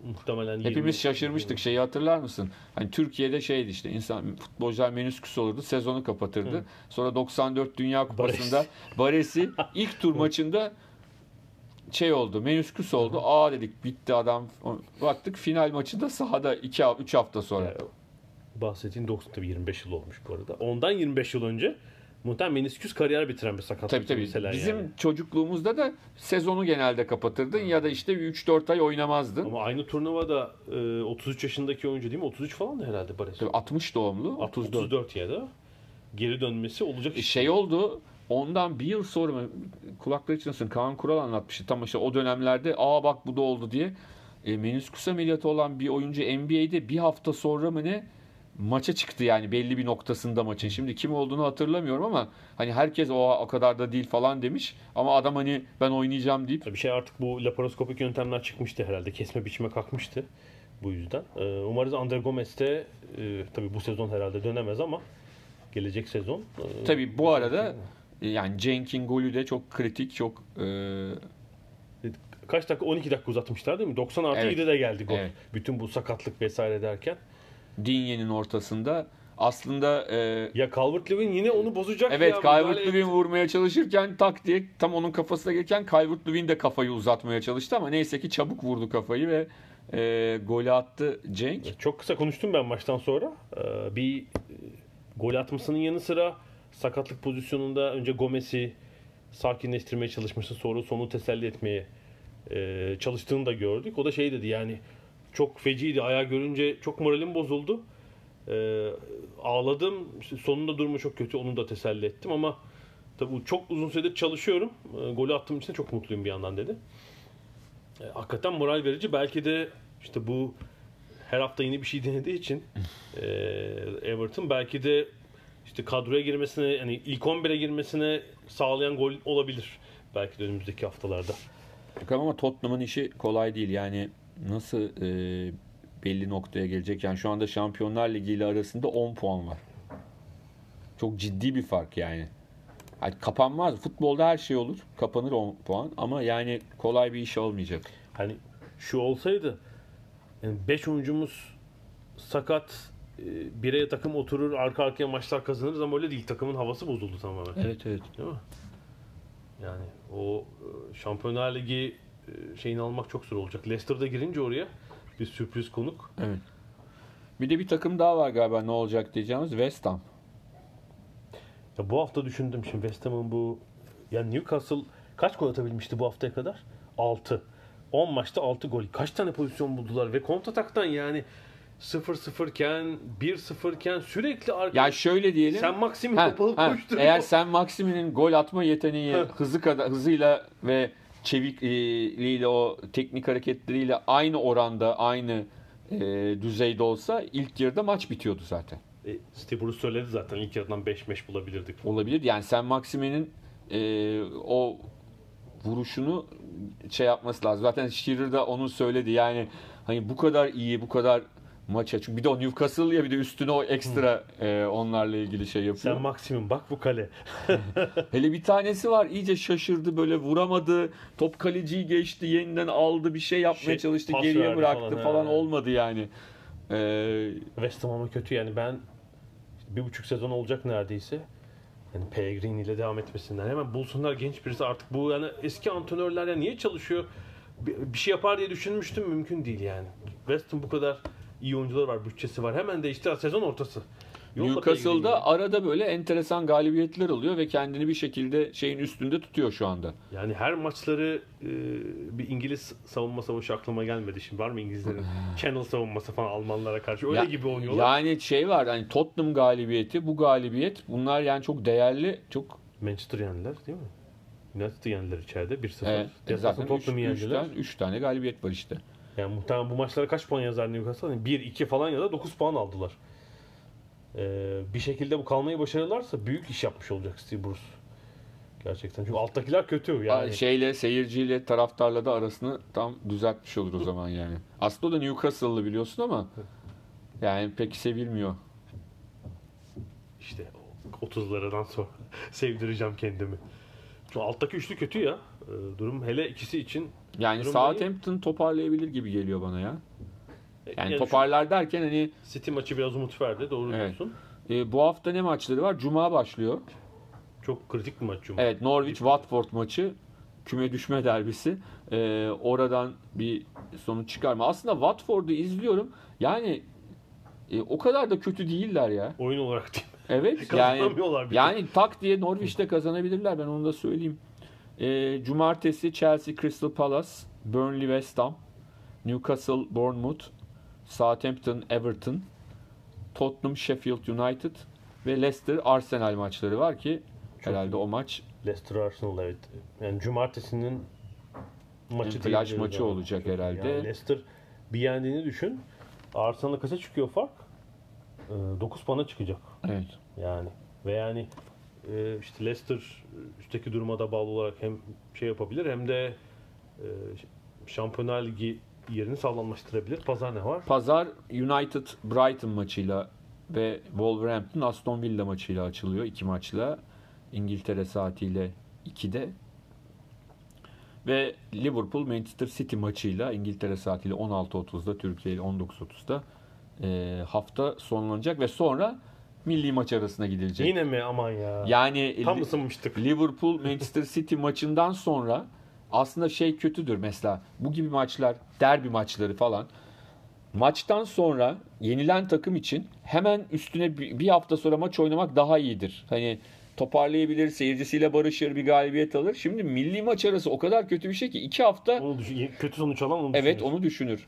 Muhtemelen hepimiz şaşırmıştık. yirmi. Şeyi hatırlar mısın? Hani Türkiye'de şeydi işte, insan futbolcular menisküs olurdu, sezonu kapatırdı. Hı. Sonra doksan dört Dünya Kupası'nda Baresi ilk tur maçında şey oldu, menisküs oldu. Hı. Aa dedik, bitti adam. Baktık final maçında sahada iki üç hafta sonra. Yani, bahsettiğin doksan tabii yirmi beş yıl olmuş bu arada. Ondan yirmi beş yıl önce muhtemelen menisküs kariyer bitiren bir sakatlık. Tabii tabii. Mesela bizim yani. Çocukluğumuzda da sezonu genelde kapatırdın hmm. ya da işte üç dört ay oynamazdın. Ama aynı turnuvada e, otuz üç yaşındaki oyuncu değil mi? otuz üç falan da herhalde Baresi. Tabii altmış doğumlu. otuz dört. otuz dört ya da geri dönmesi olacak. E, şey oldu. Ondan bir yıl sonra kulakları çınlasın, Kaan Kural anlatmıştı. Tam işte o dönemlerde aa bak bu da oldu diye. E, menisküs ameliyatı olan bir oyuncu N B A'de bir hafta sonra mı ne? Maça çıktı yani belli bir noktasında maçın. Şimdi kim olduğunu hatırlamıyorum ama hani herkes o, o kadar da değil falan demiş. Ama adam hani ben oynayacağım deyip. Bir şey artık bu laparoskopik yöntemler çıkmıştı herhalde. Kesme biçme kalkmıştı bu yüzden. Ee, umarız Andre Gomez de e, tabii bu sezon herhalde dönemez ama gelecek sezon. E, tabii bu arada yani Cenk'in golü de çok kritik, çok... E, kaç dakika, on iki dakika uzatmışlar değil mi? doksan artı yedi de geldi gol. Evet. Bütün bu sakatlık vesaire derken. Dinye'nin ortasında aslında e, ya Calvert-Lewin yine onu bozacak. Evet, Calvert-Lewin vurmaya çalışırken tak diye tam onun kafasına gelirken Calvert-Lewin de kafayı uzatmaya çalıştı ama neyse ki çabuk vurdu kafayı ve e, golü attı Cenk. Çok kısa konuştum ben maçtan sonra. Ee, bir e, gol atmasının yanı sıra sakatlık pozisyonunda önce Gomez'i sakinleştirmeye çalışmıştı. Sonra sonu teselli etmeye e, çalıştığını da gördük. O da şey dedi yani çok feciydi. Ayağı görünce çok moralim bozuldu. E, ağladım. Sonunda durumu çok kötü. Onu da teselli ettim ama tabii çok uzun süredir çalışıyorum. E, golü attığım için çok mutluyum bir yandan dedi. E, hakikaten moral verici. Belki de işte bu her hafta yeni bir şey denediği için e, Everton belki de işte kadroya girmesine, yani ilk on bire girmesine sağlayan gol olabilir. Belki de önümüzdeki haftalarda. Ama Tottenham'ın işi kolay değil. Yani nasıl e, belli noktaya gelecek? Yani şu anda Şampiyonlar Ligi ile arasında on puan var. Çok ciddi bir fark yani. Yani kapanmaz. Futbolda her şey olur. Kapanır on puan ama yani kolay bir iş olmayacak. Hani şu olsaydı yani beş oyuncumuz sakat, bireye takım oturur, arka arkaya maçlar kazanırız ama öyle değil. Takımın havası bozuldu tamamen. Evet, evet. Değil mi? Yani o Şampiyonlar Ligi şeyini almak çok zor olacak. Leicester'da girince oraya bir sürpriz konuk. Evet. Bir de bir takım daha var galiba ne olacak diyeceğimiz, West Ham. Ya bu hafta düşündüm şimdi West Ham'ın bu, yani Newcastle kaç gol atabilmişti bu haftaya kadar? altı. on maçta altı gol. Kaç tane pozisyon buldular ve kontrataktan yani sıfır sıfır iken, bir sıfır iken sürekli arkaya... Ya şöyle diyelim. Sen Maksimin kapalı koştu. Eğer Sen Maksimin'in gol atma yeteneği hızı kadar, hızıyla ve çevikliğiyle, o teknik hareketleriyle aynı oranda, aynı e, düzeyde olsa ilk yarıda maç bitiyordu zaten. E, Steve Bruce söyledi zaten ilk yarıdan beş beş bulabilirdik. Olabilir. Yani Sen Maksimin'in e, o vuruşunu şey yapması lazım. Zaten Shearer da onu söyledi. Yani hani bu kadar iyi, bu kadar maça. Çünkü bir de o Newcastle ya, bir de üstüne o ekstra e, onlarla ilgili şey yapıyor. Sen Maksimum bak bu kale. Hele bir tanesi var. İyice şaşırdı böyle, vuramadı. Top kaleciyi geçti. Yeniden aldı. Bir şey yapmaya şey, çalıştı. Geriye bıraktı falan. falan olmadı yani. Ee, West Ham'a kötü yani. Ben işte bir buçuk sezon olacak neredeyse. Yani Pellegrini ile devam etmesinden. Hemen bulsunlar genç birisi artık. Bu yani eski antrenörlerle niye çalışıyor? Bir, bir şey yapar diye düşünmüştüm. Mümkün değil yani. West Ham bu kadar iyi oyuncular var, bütçesi var. Hemen değişti sezon ortası. Yolla Newcastle'da arada böyle enteresan galibiyetler oluyor ve kendini bir şekilde şeyin üstünde tutuyor şu anda. Yani her maçları e, bir İngiliz savunma savaşı aklıma gelmedi. Şimdi var mı İngilizlerin Channel savunması falan Almanlara karşı? Öyle ya, gibi oynuyorlar. Yani şey var, hani Tottenham galibiyeti, bu galibiyet, bunlar yani çok değerli, çok... Manchester yendiler değil mi? United'ı yendiler içeride bir sıfır. E, zaten üç tane galibiyet var işte. Yani muhtemelen bu maçlara kaç puan yazar Newcastle? bir iki falan ya da dokuz puan aldılar. Ee, bir şekilde bu kalmayı başarırlarsa büyük iş yapmış olacak Steve Bruce. Gerçekten. Çünkü alttakiler kötü yani. Şeyle, seyirciyle, taraftarla da arasını tam düzeltmiş olur o zaman yani. Aslında o da Newcastle'lı biliyorsun ama yani pek sevilmiyor. İşte otuzlardan sonra sevdireceğim kendimi. Şu alttaki üçlü kötü ya. Durum hele ikisi için. Yani Southampton iyi. Toparlayabilir gibi geliyor bana ya. Yani, yani toparlar derken hani... City maçı biraz umut verdi. Doğru diyorsun. Evet. E, bu hafta ne maçları var? Cuma başlıyor. Çok kritik bir maç Cuma. Evet. Norwich-Watford maçı. Küme düşme derbisi. E, oradan bir sonuç çıkarma. Aslında Watford'u izliyorum. Yani e, o kadar da kötü değiller ya. Oyun olarak değil. Evet. yani, yani tak diye Norwich'te kazanabilirler. Ben onu da söyleyeyim. E, Cumartesi Chelsea Crystal Palace, Burnley West Ham, Newcastle Bournemouth, Southampton Everton, Tottenham Sheffield United ve Leicester Arsenal maçları var ki çok herhalde o maç Leicester Arsenal, evet. Yani cumartesinin maçı, flash maçı yani. Olacak çok herhalde. Yani Leicester bir yendiğini düşün. Arsenal'a kaça çıkıyor fark? dokuz puana çıkacak. Evet. Yani ve yani işte Leicester üstteki duruma da bağlı olarak hem şey yapabilir hem de Şampiyonlar Ligi yerini sağlamlaştırabilir. Pazar ne var? Pazar United Brighton maçıyla ve Wolverhampton Aston Villa maçıyla açılıyor. İki maçla İngiltere saatiyle ikide. Ve Liverpool Manchester City maçıyla İngiltere saatiyle on altı otuzda, Türkiye ile on dokuz otuzda e, hafta sonlanacak ve sonra milli maç arasına gidilecek. Yine mi? Aman ya. Yani tam ısınmıştık. Liverpool Manchester City maçından sonra aslında şey kötüdür mesela. Bu gibi maçlar, derbi maçları falan. Maçtan sonra yenilen takım için hemen üstüne bir hafta sonra maç oynamak daha iyidir. Hani toparlayabilir, seyircisiyle barışır, bir galibiyet alır. Şimdi milli maç arası o kadar kötü bir şey ki iki hafta... Onu düşün, kötü sonuç alan onu düşünür. Evet, onu düşünür.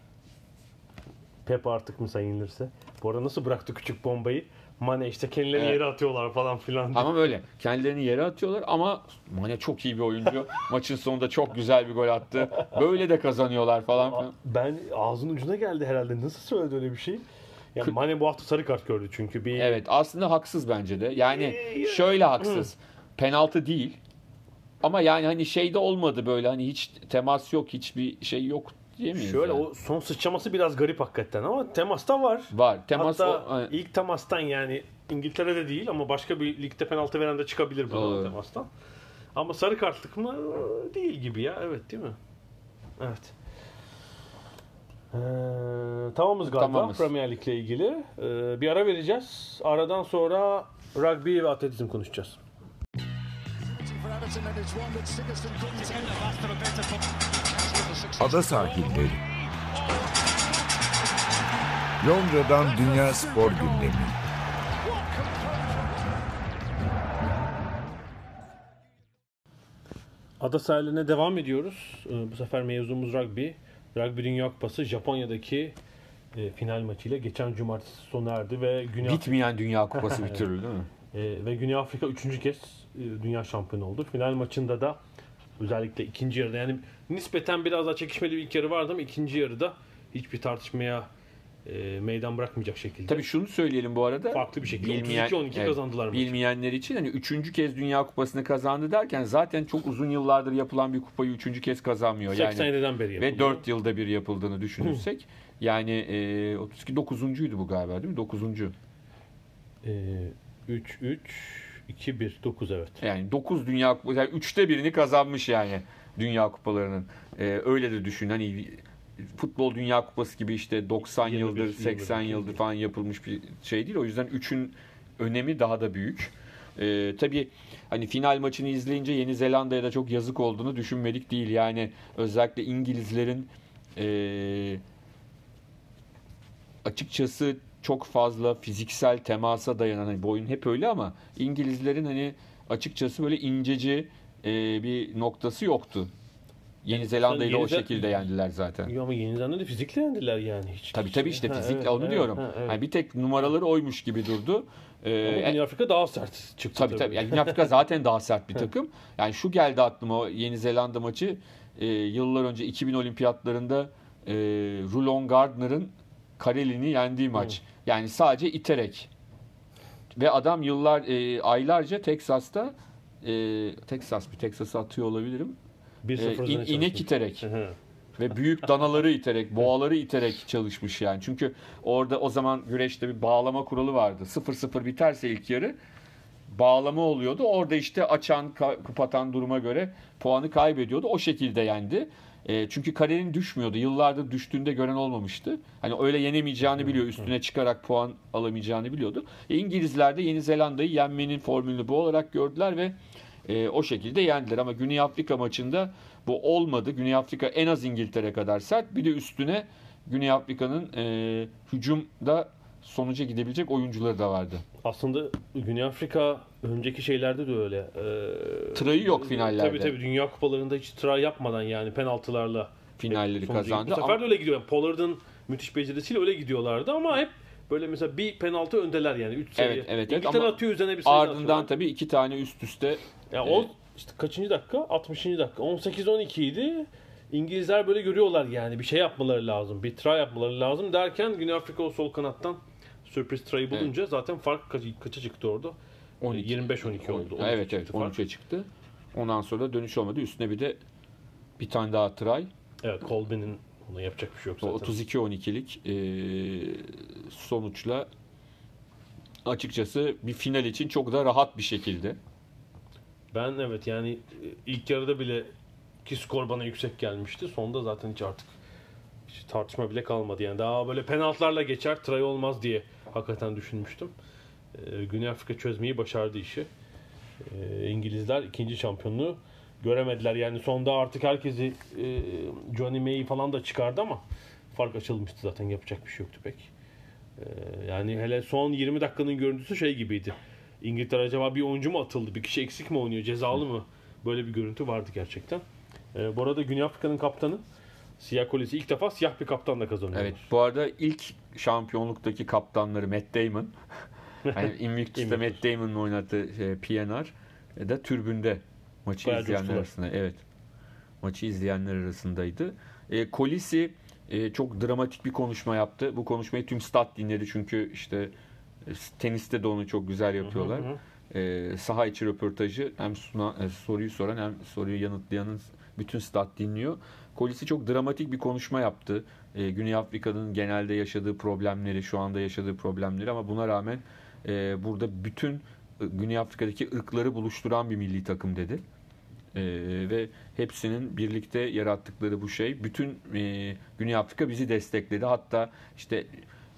Pepe artık mı sayılırsa? Bu arada nasıl bıraktı küçük bombayı? Mane işte kendilerini evet. yere atıyorlar falan filan. Ama böyle kendilerini yere atıyorlar ama Mane çok iyi bir oyuncu. Maçın sonunda çok güzel bir gol attı. Böyle de kazanıyorlar falan filan. Ben ağzının ucuna geldi herhalde. Nasıl söyledi öyle bir şey? Yani Mane bu hafta sarı kart gördü çünkü. Bir... Evet, aslında haksız bence de. Yani şöyle haksız. Penaltı değil. Ama yani hani şey de olmadı böyle. Hani hiç temas yok, hiçbir şey yok. Şöyle yani. O son sıçraması biraz garip hakikaten ama temasta var. Var. Temas hatta o, ilk temastan yani İngiltere'de değil ama başka bir ligde penaltı veren de çıkabilir bu temastan. Ama sarı kartlık mı? Değil gibi ya. Evet değil mi? Evet. Ee, tamamız galiba. Tamamız. Premier Lig'le ilgili. Ee, bir ara vereceğiz. Aradan sonra rugby ve atletizm konuşacağız. Ada sahilleri. Londra'dan Dünya Spor Gündemi. Ada sahiline devam ediyoruz. Bu sefer mevzumuz rugby. Rugby Dünya Kupası Japonya'daki final maçıyla geçen cumartesi sona erdi ve Güney... bitmeyen Dünya Kupası bir türlü değil mi? E, ve Güney Afrika üçüncü kez dünya şampiyonu oldu. Final maçında da özellikle ikinci yarıda yani nispeten biraz daha çekişmeli bir ilk yarı vardı ama ikinci yarıda hiçbir tartışmaya e, meydan bırakmayacak şekilde. Tabii şunu söyleyelim bu arada. Farklı bir şekilde bilmeyen, otuz iki on iki evet, kazandılar maçı. Bilmeyenler için hani üçüncü kez Dünya Kupası'nı kazandı derken zaten çok uzun yıllardır yapılan bir kupayı üçüncü kez kazanmıyor. seksen yediden yani, beri yapıldı. Ve dört yılda bir yapıldığını düşünürsek yani e, otuz iki dokuzuncuydu bu galiba değil mi? dokuzuncu. Eee üç üç iki bir dokuz evet. Yani dokuz Dünya Kupası, yani üçte birini kazanmış yani Dünya Kupalarının. Ee, öyle de düşün. Hani futbol Dünya Kupası gibi işte doksan yirmi beş, yıldır, seksen yirmi beş, yıldır falan yapılmış bir şey değil. O yüzden üçün önemi daha da büyük. Ee, tabii hani final maçını izleyince Yeni Zelanda'ya da çok yazık olduğunu düşünmedik değil. Yani özellikle İngilizlerin ee, açıkçası çok fazla fiziksel temasa dayanan hani boyun hep öyle ama İngilizlerin hani açıkçası böyle inceci e, bir noktası yoktu. Yeni Zelanda'yı da o şekilde yendiler zaten. Yok ama Yeni Zelanda'yı fizikle yendiler yani. Hiç tabii tabii işte fizikle ha, evet, onu evet, diyorum. Ha, evet. Yani bir tek numaraları oymuş gibi durdu. Ee, Güney Afrika daha sert çıktı. Tabii tabii. tabii. Yani Güney Afrika zaten daha sert bir takım. Yani şu geldi aklıma o Yeni Zelanda maçı e, yıllar önce iki bin olimpiyatlarında e, Rulon Gardner'ın Karelini yendiği maç. Hı. Yani sadece iterek. Ve adam yıllar, e, aylarca Texas'ta e, Texas bir Texas'a atıyor olabilirim. E, in, inek iterek. Hı. Ve büyük danaları iterek, boğaları iterek çalışmış yani. Çünkü orada o zaman güreşte bir bağlama kuralı vardı. sıfır sıfır biterse ilk yarı bağlama oluyordu. Orada işte açan, kapatan duruma göre puanı kaybediyordu. O şekilde yendi. Çünkü Karelin düşmüyordu. Yıllardır düştüğünde gören olmamıştı. Hani öyle yenemeyeceğini biliyor. Üstüne çıkarak puan alamayacağını biliyordu. İngilizler de Yeni Zelanda'yı yenmenin formülünü bu olarak gördüler ve e, o şekilde yendiler. Ama Güney Afrika maçında bu olmadı. Güney Afrika en az İngiltere kadar sert. Bir de üstüne Güney Afrika'nın e, hücumda sonuca gidebilecek oyuncuları da vardı. Aslında Güney Afrika önceki şeylerde de öyle. Ee, Tırayı yok finallerde. Tabii tabii Dünya Kupalarında hiç tıray yapmadan yani penaltılarla finalleri kazandı. Bu sefer ama... de öyle gidiyor. Yani Pollard'ın müthiş becerisiyle öyle gidiyorlardı ama hep böyle mesela bir penaltı öndeler yani üç sayı. Evet evet. İki evet, tane atıyor üzerine bir sayı atıyor. Ardından tabii iki tane üst üste. Yani e... o işte kaçıncı dakika? altmışıncı dakika. on sekiz on iki idi. İngilizler böyle görüyorlar yani bir şey yapmaları lazım. Bir tıray yapmaları lazım derken Güney Afrika o sol kanattan sürpriz tırayı bulunca evet, zaten fark kaç, kaça çıktı orada? yirmi beş on iki oldu. Evet çıktı, evet on üçe çıktı. Ondan sonra da dönüş olmadı. Üstüne bir de bir tane daha tıray. Evet Colby'nin ona yapacak bir şey yok zaten. otuz iki on ikilik e, sonuçla açıkçası bir final için çok da rahat bir şekilde. Ben evet yani ilk yarıda bile Ki skor bana yüksek gelmişti. Sonda zaten hiç artık hiç tartışma bile kalmadı. Yani daha böyle penaltılarla geçer, try olmaz diye hakikaten düşünmüştüm. Ee, Güney Afrika çözmeyi başardı işi. Ee, İngilizler ikinci şampiyonluğu göremediler. Yani sonda artık herkesi e, Johnny May'i falan da çıkardı ama fark açılmıştı zaten. Yapacak bir şey yoktu pek. Ee, yani hele son yirmi dakikanın görüntüsü şey gibiydi. İngiltere acaba bir oyuncu mu atıldı? Bir kişi eksik mi oynuyor? Cezalı mı? Böyle bir görüntü vardı gerçekten. Ee, bu arada Güney Afrika'nın kaptanı Siyah Kolisi ilk defa siyah bir kaptanla kazanıyor. Evet, bu arada ilk şampiyonluktaki kaptanları Matt Damon. Yani Invictus'ta Matt Damon'ın oynattığı şey, P N R da tribünde maçı bayağı izleyenler arasında. Evet. Maçı izleyenler arasındaydı. E, Kolisi e, çok dramatik bir konuşma yaptı. Bu konuşmayı tüm stat dinledi çünkü işte teniste de onu çok güzel yapıyorlar. Hı hı hı. E, saha içi röportajı hem suna, e, soruyu soran hem soruyu yanıtlayanın bütün stat dinliyor. Kolisi çok dramatik bir konuşma yaptı. E, Güney Afrika'nın genelde yaşadığı problemleri, şu anda yaşadığı problemleri ama buna rağmen e, burada bütün Güney Afrika'daki ırkları buluşturan bir milli takım dedi. E, ve hepsinin birlikte yarattıkları bu şey. Bütün e, Güney Afrika bizi destekledi. Hatta işte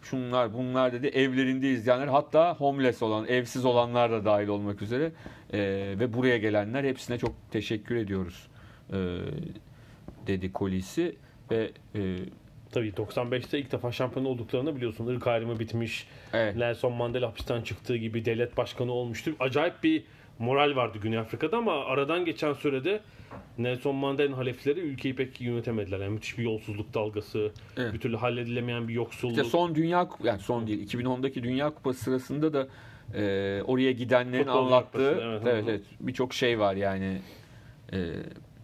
şunlar bunlar dedi, evlerinde izleyenler, hatta homeless olan, evsiz olanlar da dahil olmak üzere e, ve buraya gelenler, hepsine çok teşekkür ediyoruz e, dedi Kolisi. Ve e, tabii doksan beşte ilk defa şampiyon olduklarını biliyorsun. Irk ayrımı bitmiş. Evet. Nelson Mandela hapisten çıktığı gibi devlet başkanı olmuştu. Acayip bir moral vardı Güney Afrika'da ama aradan geçen sürede Nelson Mandela'nın halefleri ülkeyi pek yönetemediler. Yani müthiş bir yolsuzluk dalgası, evet, bir türlü halledilemeyen bir yoksulluk. İşte son dünya, yani son değil, iki bin ondaki Dünya Kupası sırasında da e, oraya gidenlerin Futbol anlattığı evet, evet, evet, birçok şey var yani. E,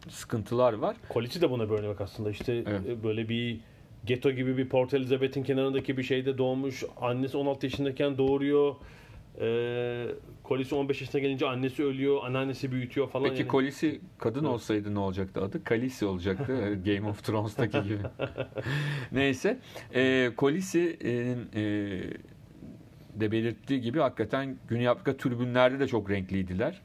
sıkıntılar var. Kolici de buna bir örnek aslında. İşte evet, böyle bir geto gibi bir Port Elizabeth'in kenarındaki bir şeyde doğmuş. Annesi on altı yaşındayken doğuruyor. Ee, Kolisi on beş yaşına gelince annesi ölüyor, anneannesi büyütüyor falan. Peki yani Kolisi kadın olsaydı ne olacaktı adı? Kalisi olacaktı. Game of Thrones'taki gibi. Neyse. E, Kolisi'nin e, de belirttiği gibi hakikaten Güney Afrika tribünlerde de çok renkliydiler.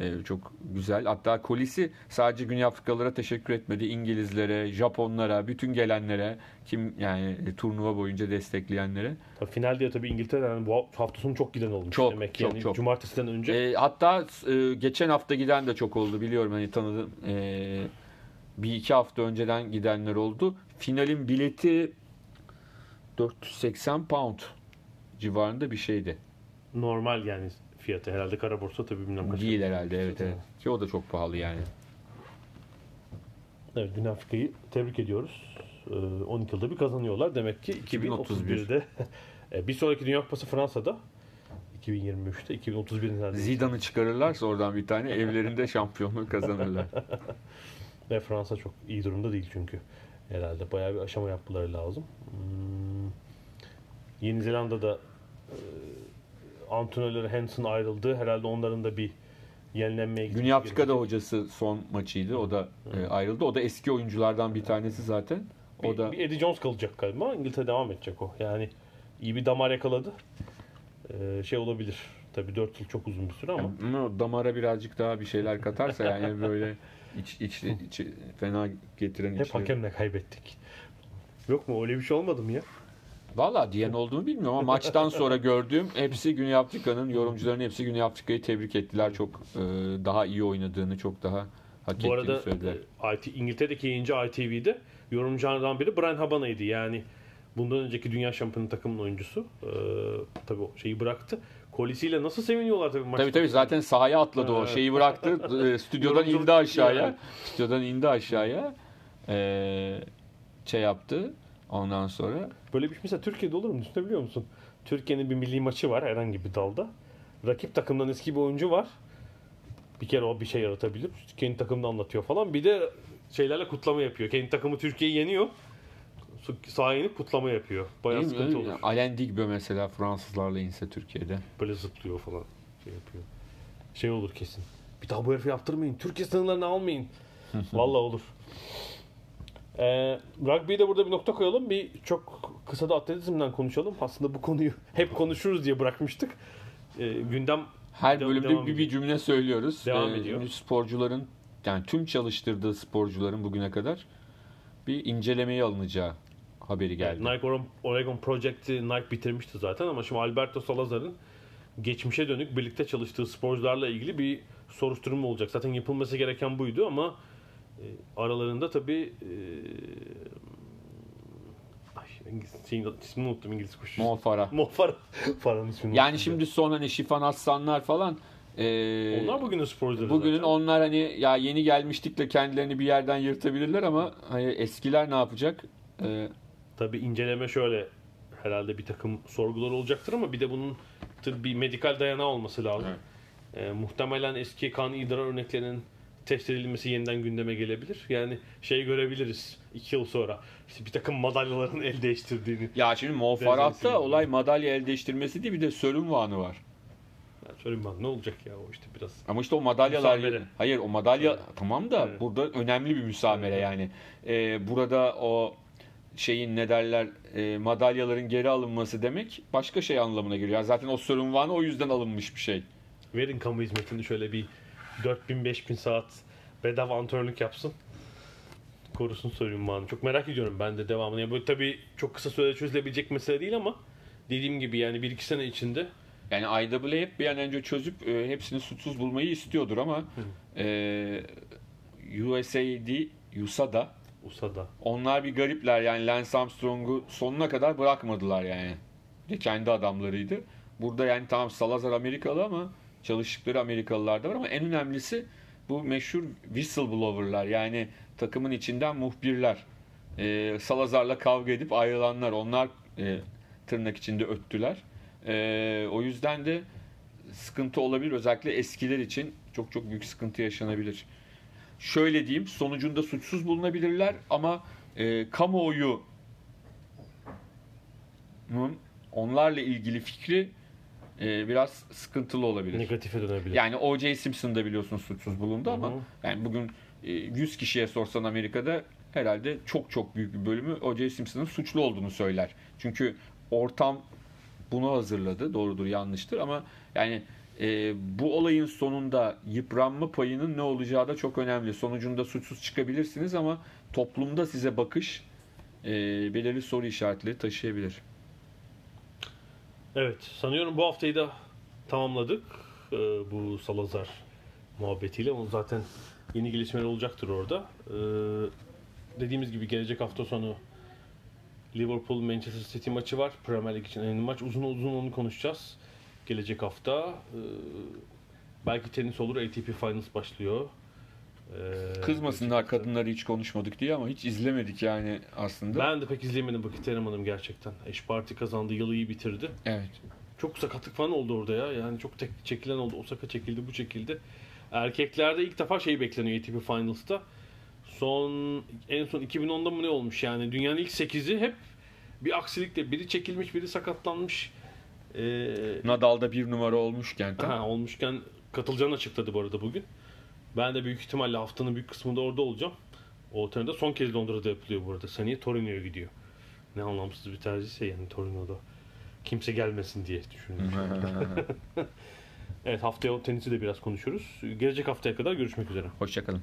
Ee, çok güzel. Hatta Kolisi sadece Güney Afrikalılara teşekkür etmedi. İngilizlere, Japonlara, bütün gelenlere, kim yani turnuva boyunca destekleyenlere. Tabii finalde ya tabii İngiltere'den bu hafta sonu çok giden olmuş çok, demek ki. Çok, yani çok. Cumartesiden önce. Ee, hatta e, geçen hafta giden de çok oldu biliyorum. Hani tanıdım. E, bir iki hafta önceden gidenler oldu. Finalin bileti dört yüz seksen pound civarında bir şeydi. Normal yani. Fiyatı herhalde kara borsa tabii bilmem kaç. Değil herhalde evet, evet. Ki o da çok pahalı yani. Evet, Güney Afrika'yı tebrik ediyoruz. on iki yılda bir kazanıyorlar. Demek ki iki bin otuz birde bir sonraki Dünya Kupası Fransa'da iki bin yirmi üçte iki bin otuz birde Zidane'ı çıkarırlarsa oradan bir tane evlerinde şampiyonluğu kazanırlar. Ve Fransa çok iyi durumda değil çünkü. Herhalde bayağı bir aşama yapmaları lazım. Hmm. Yeni Zelanda'da e, antrenörleri Hansen ayrıldı. Herhalde onların da bir yenilenmeye gitmesi. Güney Afrika'da hocası son maçıydı. O da e, ayrıldı. O da eski oyunculardan bir tanesi zaten. O bir, da bir Eddie Jones kalacak galiba. İngiltere devam edecek o. Yani iyi bir damar yakaladı. Ee, şey olabilir. Tabii dört yıl çok uzun bir süre ama. Yani, damara birazcık daha bir şeyler katarsa yani böyle iç, iç, iç fena getiren hep içleri. Hakemle kaybettik. Yok mu? Öyle bir şey olmadı mı ya? Valla diyen olduğunu bilmiyorum ama maçtan sonra gördüğüm hepsi Güney Afrika'nın yorumcuların hepsi Güney Afrika'yı tebrik ettiler. Çok e, daha iyi oynadığını, çok daha hak ettiğini söylediler. Bu arada söylediler. İngiltere'deki yayıncı I T V'de yorumculardan biri Brian Habana'ydı. Yani bundan önceki dünya şampiyonu takımının oyuncusu. E, tabii o şeyi bıraktı. Kolisiyle nasıl seviniyorlar tabii maçta. Tabii tabii zaten sahaya atladı o. Şeyi bıraktı. Stüdyodan indi aşağıya. Stüdyodan indi aşağıya. E, şey yaptı. Ondan sonra böyle bir mesela Türkiye'de olur mu? Düşünebiliyor musun? Türkiye'nin bir milli maçı var herhangi bir dalda. Rakip takımdan eski bir oyuncu var. Bir kere o bir şey yaratabilir. Kendi takımını anlatıyor falan. Bir de şeylerle kutlama yapıyor. Kendi takımı Türkiye'yi yeniyor. Sahaya inip kutlama yapıyor. Bayağı değil sıkıntı mi? Olur. Alain Digbe mesela Fransızlarla inse Türkiye'de. Böyle zıplıyor falan. Şey yapıyor. Şey olur kesin. Bir daha bu herifi yaptırmayın. Türkiye sınırlarını almayın. Vallahi olur. Ee, rugby'yi de burada bir nokta koyalım. Bir çok kısa da atletizmden konuşalım. Aslında bu konuyu hep konuşuruz diye bırakmıştık. Ee, gündem her bölümde bir, bir cümle söylüyoruz. Devam ee, ediyor. Sporcuların yani tüm çalıştırdığı sporcuların bugüne kadar bir incelemeye alınacağı haberi geldi. Evet, Nike Oregon Project'i Nike bitirmişti zaten ama şimdi Alberto Salazar'ın geçmişe dönük birlikte çalıştığı sporcularla ilgili bir soruşturma olacak. Zaten yapılması gereken buydu ama aralarında tabii şey, ismini unuttum İngiliz koşucusu. Mo Farah. Mo Farah. Farah'ın ismini yani unuttum. Şimdi son hani Şifan Aslanlar falan. Ee, onlar bugünün sporcuları. Bugünün zaten. Onlar hani ya yeni gelmiştikle kendilerini bir yerden yırtabilirler ama hani eskiler ne yapacak? Ee, Tabii inceleme şöyle herhalde bir takım sorgular olacaktır ama bir de bunun bir medikal dayanağı olması lazım. Evet. Ee, muhtemelen eski kan idrar örneklerinin test edilmesi yeniden gündeme gelebilir. Yani şey görebiliriz iki yıl sonra. İşte bir takım madalyaların el değiştirdiğini. Ya şimdi Mo Farah'ta olay madalya el değiştirmesi değil, bir de sölüm vanı var. Söyleyeyim ben, ne olacak ya o işte biraz. Ama işte o madalyalar. Müsamere. Hayır o madalya evet. Tamam da evet. Burada önemli bir müsamere evet. Yani. Ee, burada o şeyin ne derler e, madalyaların geri alınması demek başka şey anlamına geliyor. Yani zaten o sörünvanı o yüzden alınmış bir şey. Verin kamu hizmetini şöyle bir dört bin beş bin saat bedava antrenörlük yapsın. Korusun sörünvanı. Çok merak ediyorum ben de devamını. Yani böyle tabii çok kısa sürede çözülebilecek mesele değil ama dediğim gibi yani bir iki sene içinde yani I W A hep bir an önce çözüp e, hepsini suçsuz bulmayı istiyordur ama e, U S A D, U S A D A, U S A D A onlar bir garipler yani. Lance Armstrong'u sonuna kadar bırakmadılar yani. De kendi adamlarıydı. Burada yani tamam Salazar Amerikalı ama çalıştıkları Amerikalılar da var ama en önemlisi bu meşhur whistleblower'lar yani takımın içinden muhbirler. E, Salazar'la kavga edip ayrılanlar onlar e, tırnak içinde öttüler. Ee, o yüzden de sıkıntı olabilir. Özellikle eskiler için çok çok büyük sıkıntı yaşanabilir. Şöyle diyeyim, sonucunda suçsuz bulunabilirler ama e, kamuoyunun onlarla ilgili fikri e, biraz sıkıntılı olabilir. Negatife dönebilir. Yani O J Simpson da biliyorsunuz suçsuz bulundu ama Hı-hı. yani bugün e, yüz kişiye sorsan Amerika'da herhalde çok çok büyük bir bölümü O J Simpson'ın suçlu olduğunu söyler. Çünkü ortam bunu hazırladı. Doğrudur, yanlıştır ama yani e, bu olayın sonunda yıpranma payının ne olacağı da çok önemli. Sonucunda suçsuz çıkabilirsiniz ama toplumda size bakış e, belirli soru işaretleri taşıyabilir. Evet, sanıyorum bu haftayı da tamamladık e, bu Salazar muhabbetiyle. Onun zaten yeni gelişmeler olacaktır orada. E, dediğimiz gibi gelecek hafta sonu Liverpool Manchester City maçı var. Premier League için önemli maç. Uzun uzun onu konuşacağız. Gelecek hafta ee, belki tenis olur. A T P Finals başlıyor. Ee, Kızmasınlar kadınları hiç konuşmadık diye ama hiç izlemedik yani aslında. Ben de pek izleyemedim vakit ayıramadım gerçekten. Eş parti kazandı. Yılı iyi bitirdi. Evet. Çok sakatlık falan oldu orada ya. Yani çok tek çekilen oldu. Osaka çekildi, bu çekildi. Erkeklerde ilk defa şey bekleniyor A T P Finals'ta. Son en son iki bin onda mı ne olmuş yani dünyanın ilk sekizi hep bir aksilikle biri çekilmiş biri sakatlanmış. Ee, Nadal'da bir numara olmuşken. Ha, olmuşken katılacağını açıkladı bu arada bugün. Ben de büyük ihtimalle haftanın büyük kısmında orada olacağım. O turnede son kez Londra'da yapılıyor bu arada. Seneye Torino'ya gidiyor. Ne anlamsız bir tercihse yani Torino'da. Kimse gelmesin diye düşünüyorum. Evet, haftaya o tenisi de biraz konuşuruz. Gelecek haftaya kadar görüşmek üzere. Hoşçakalın.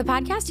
The podcast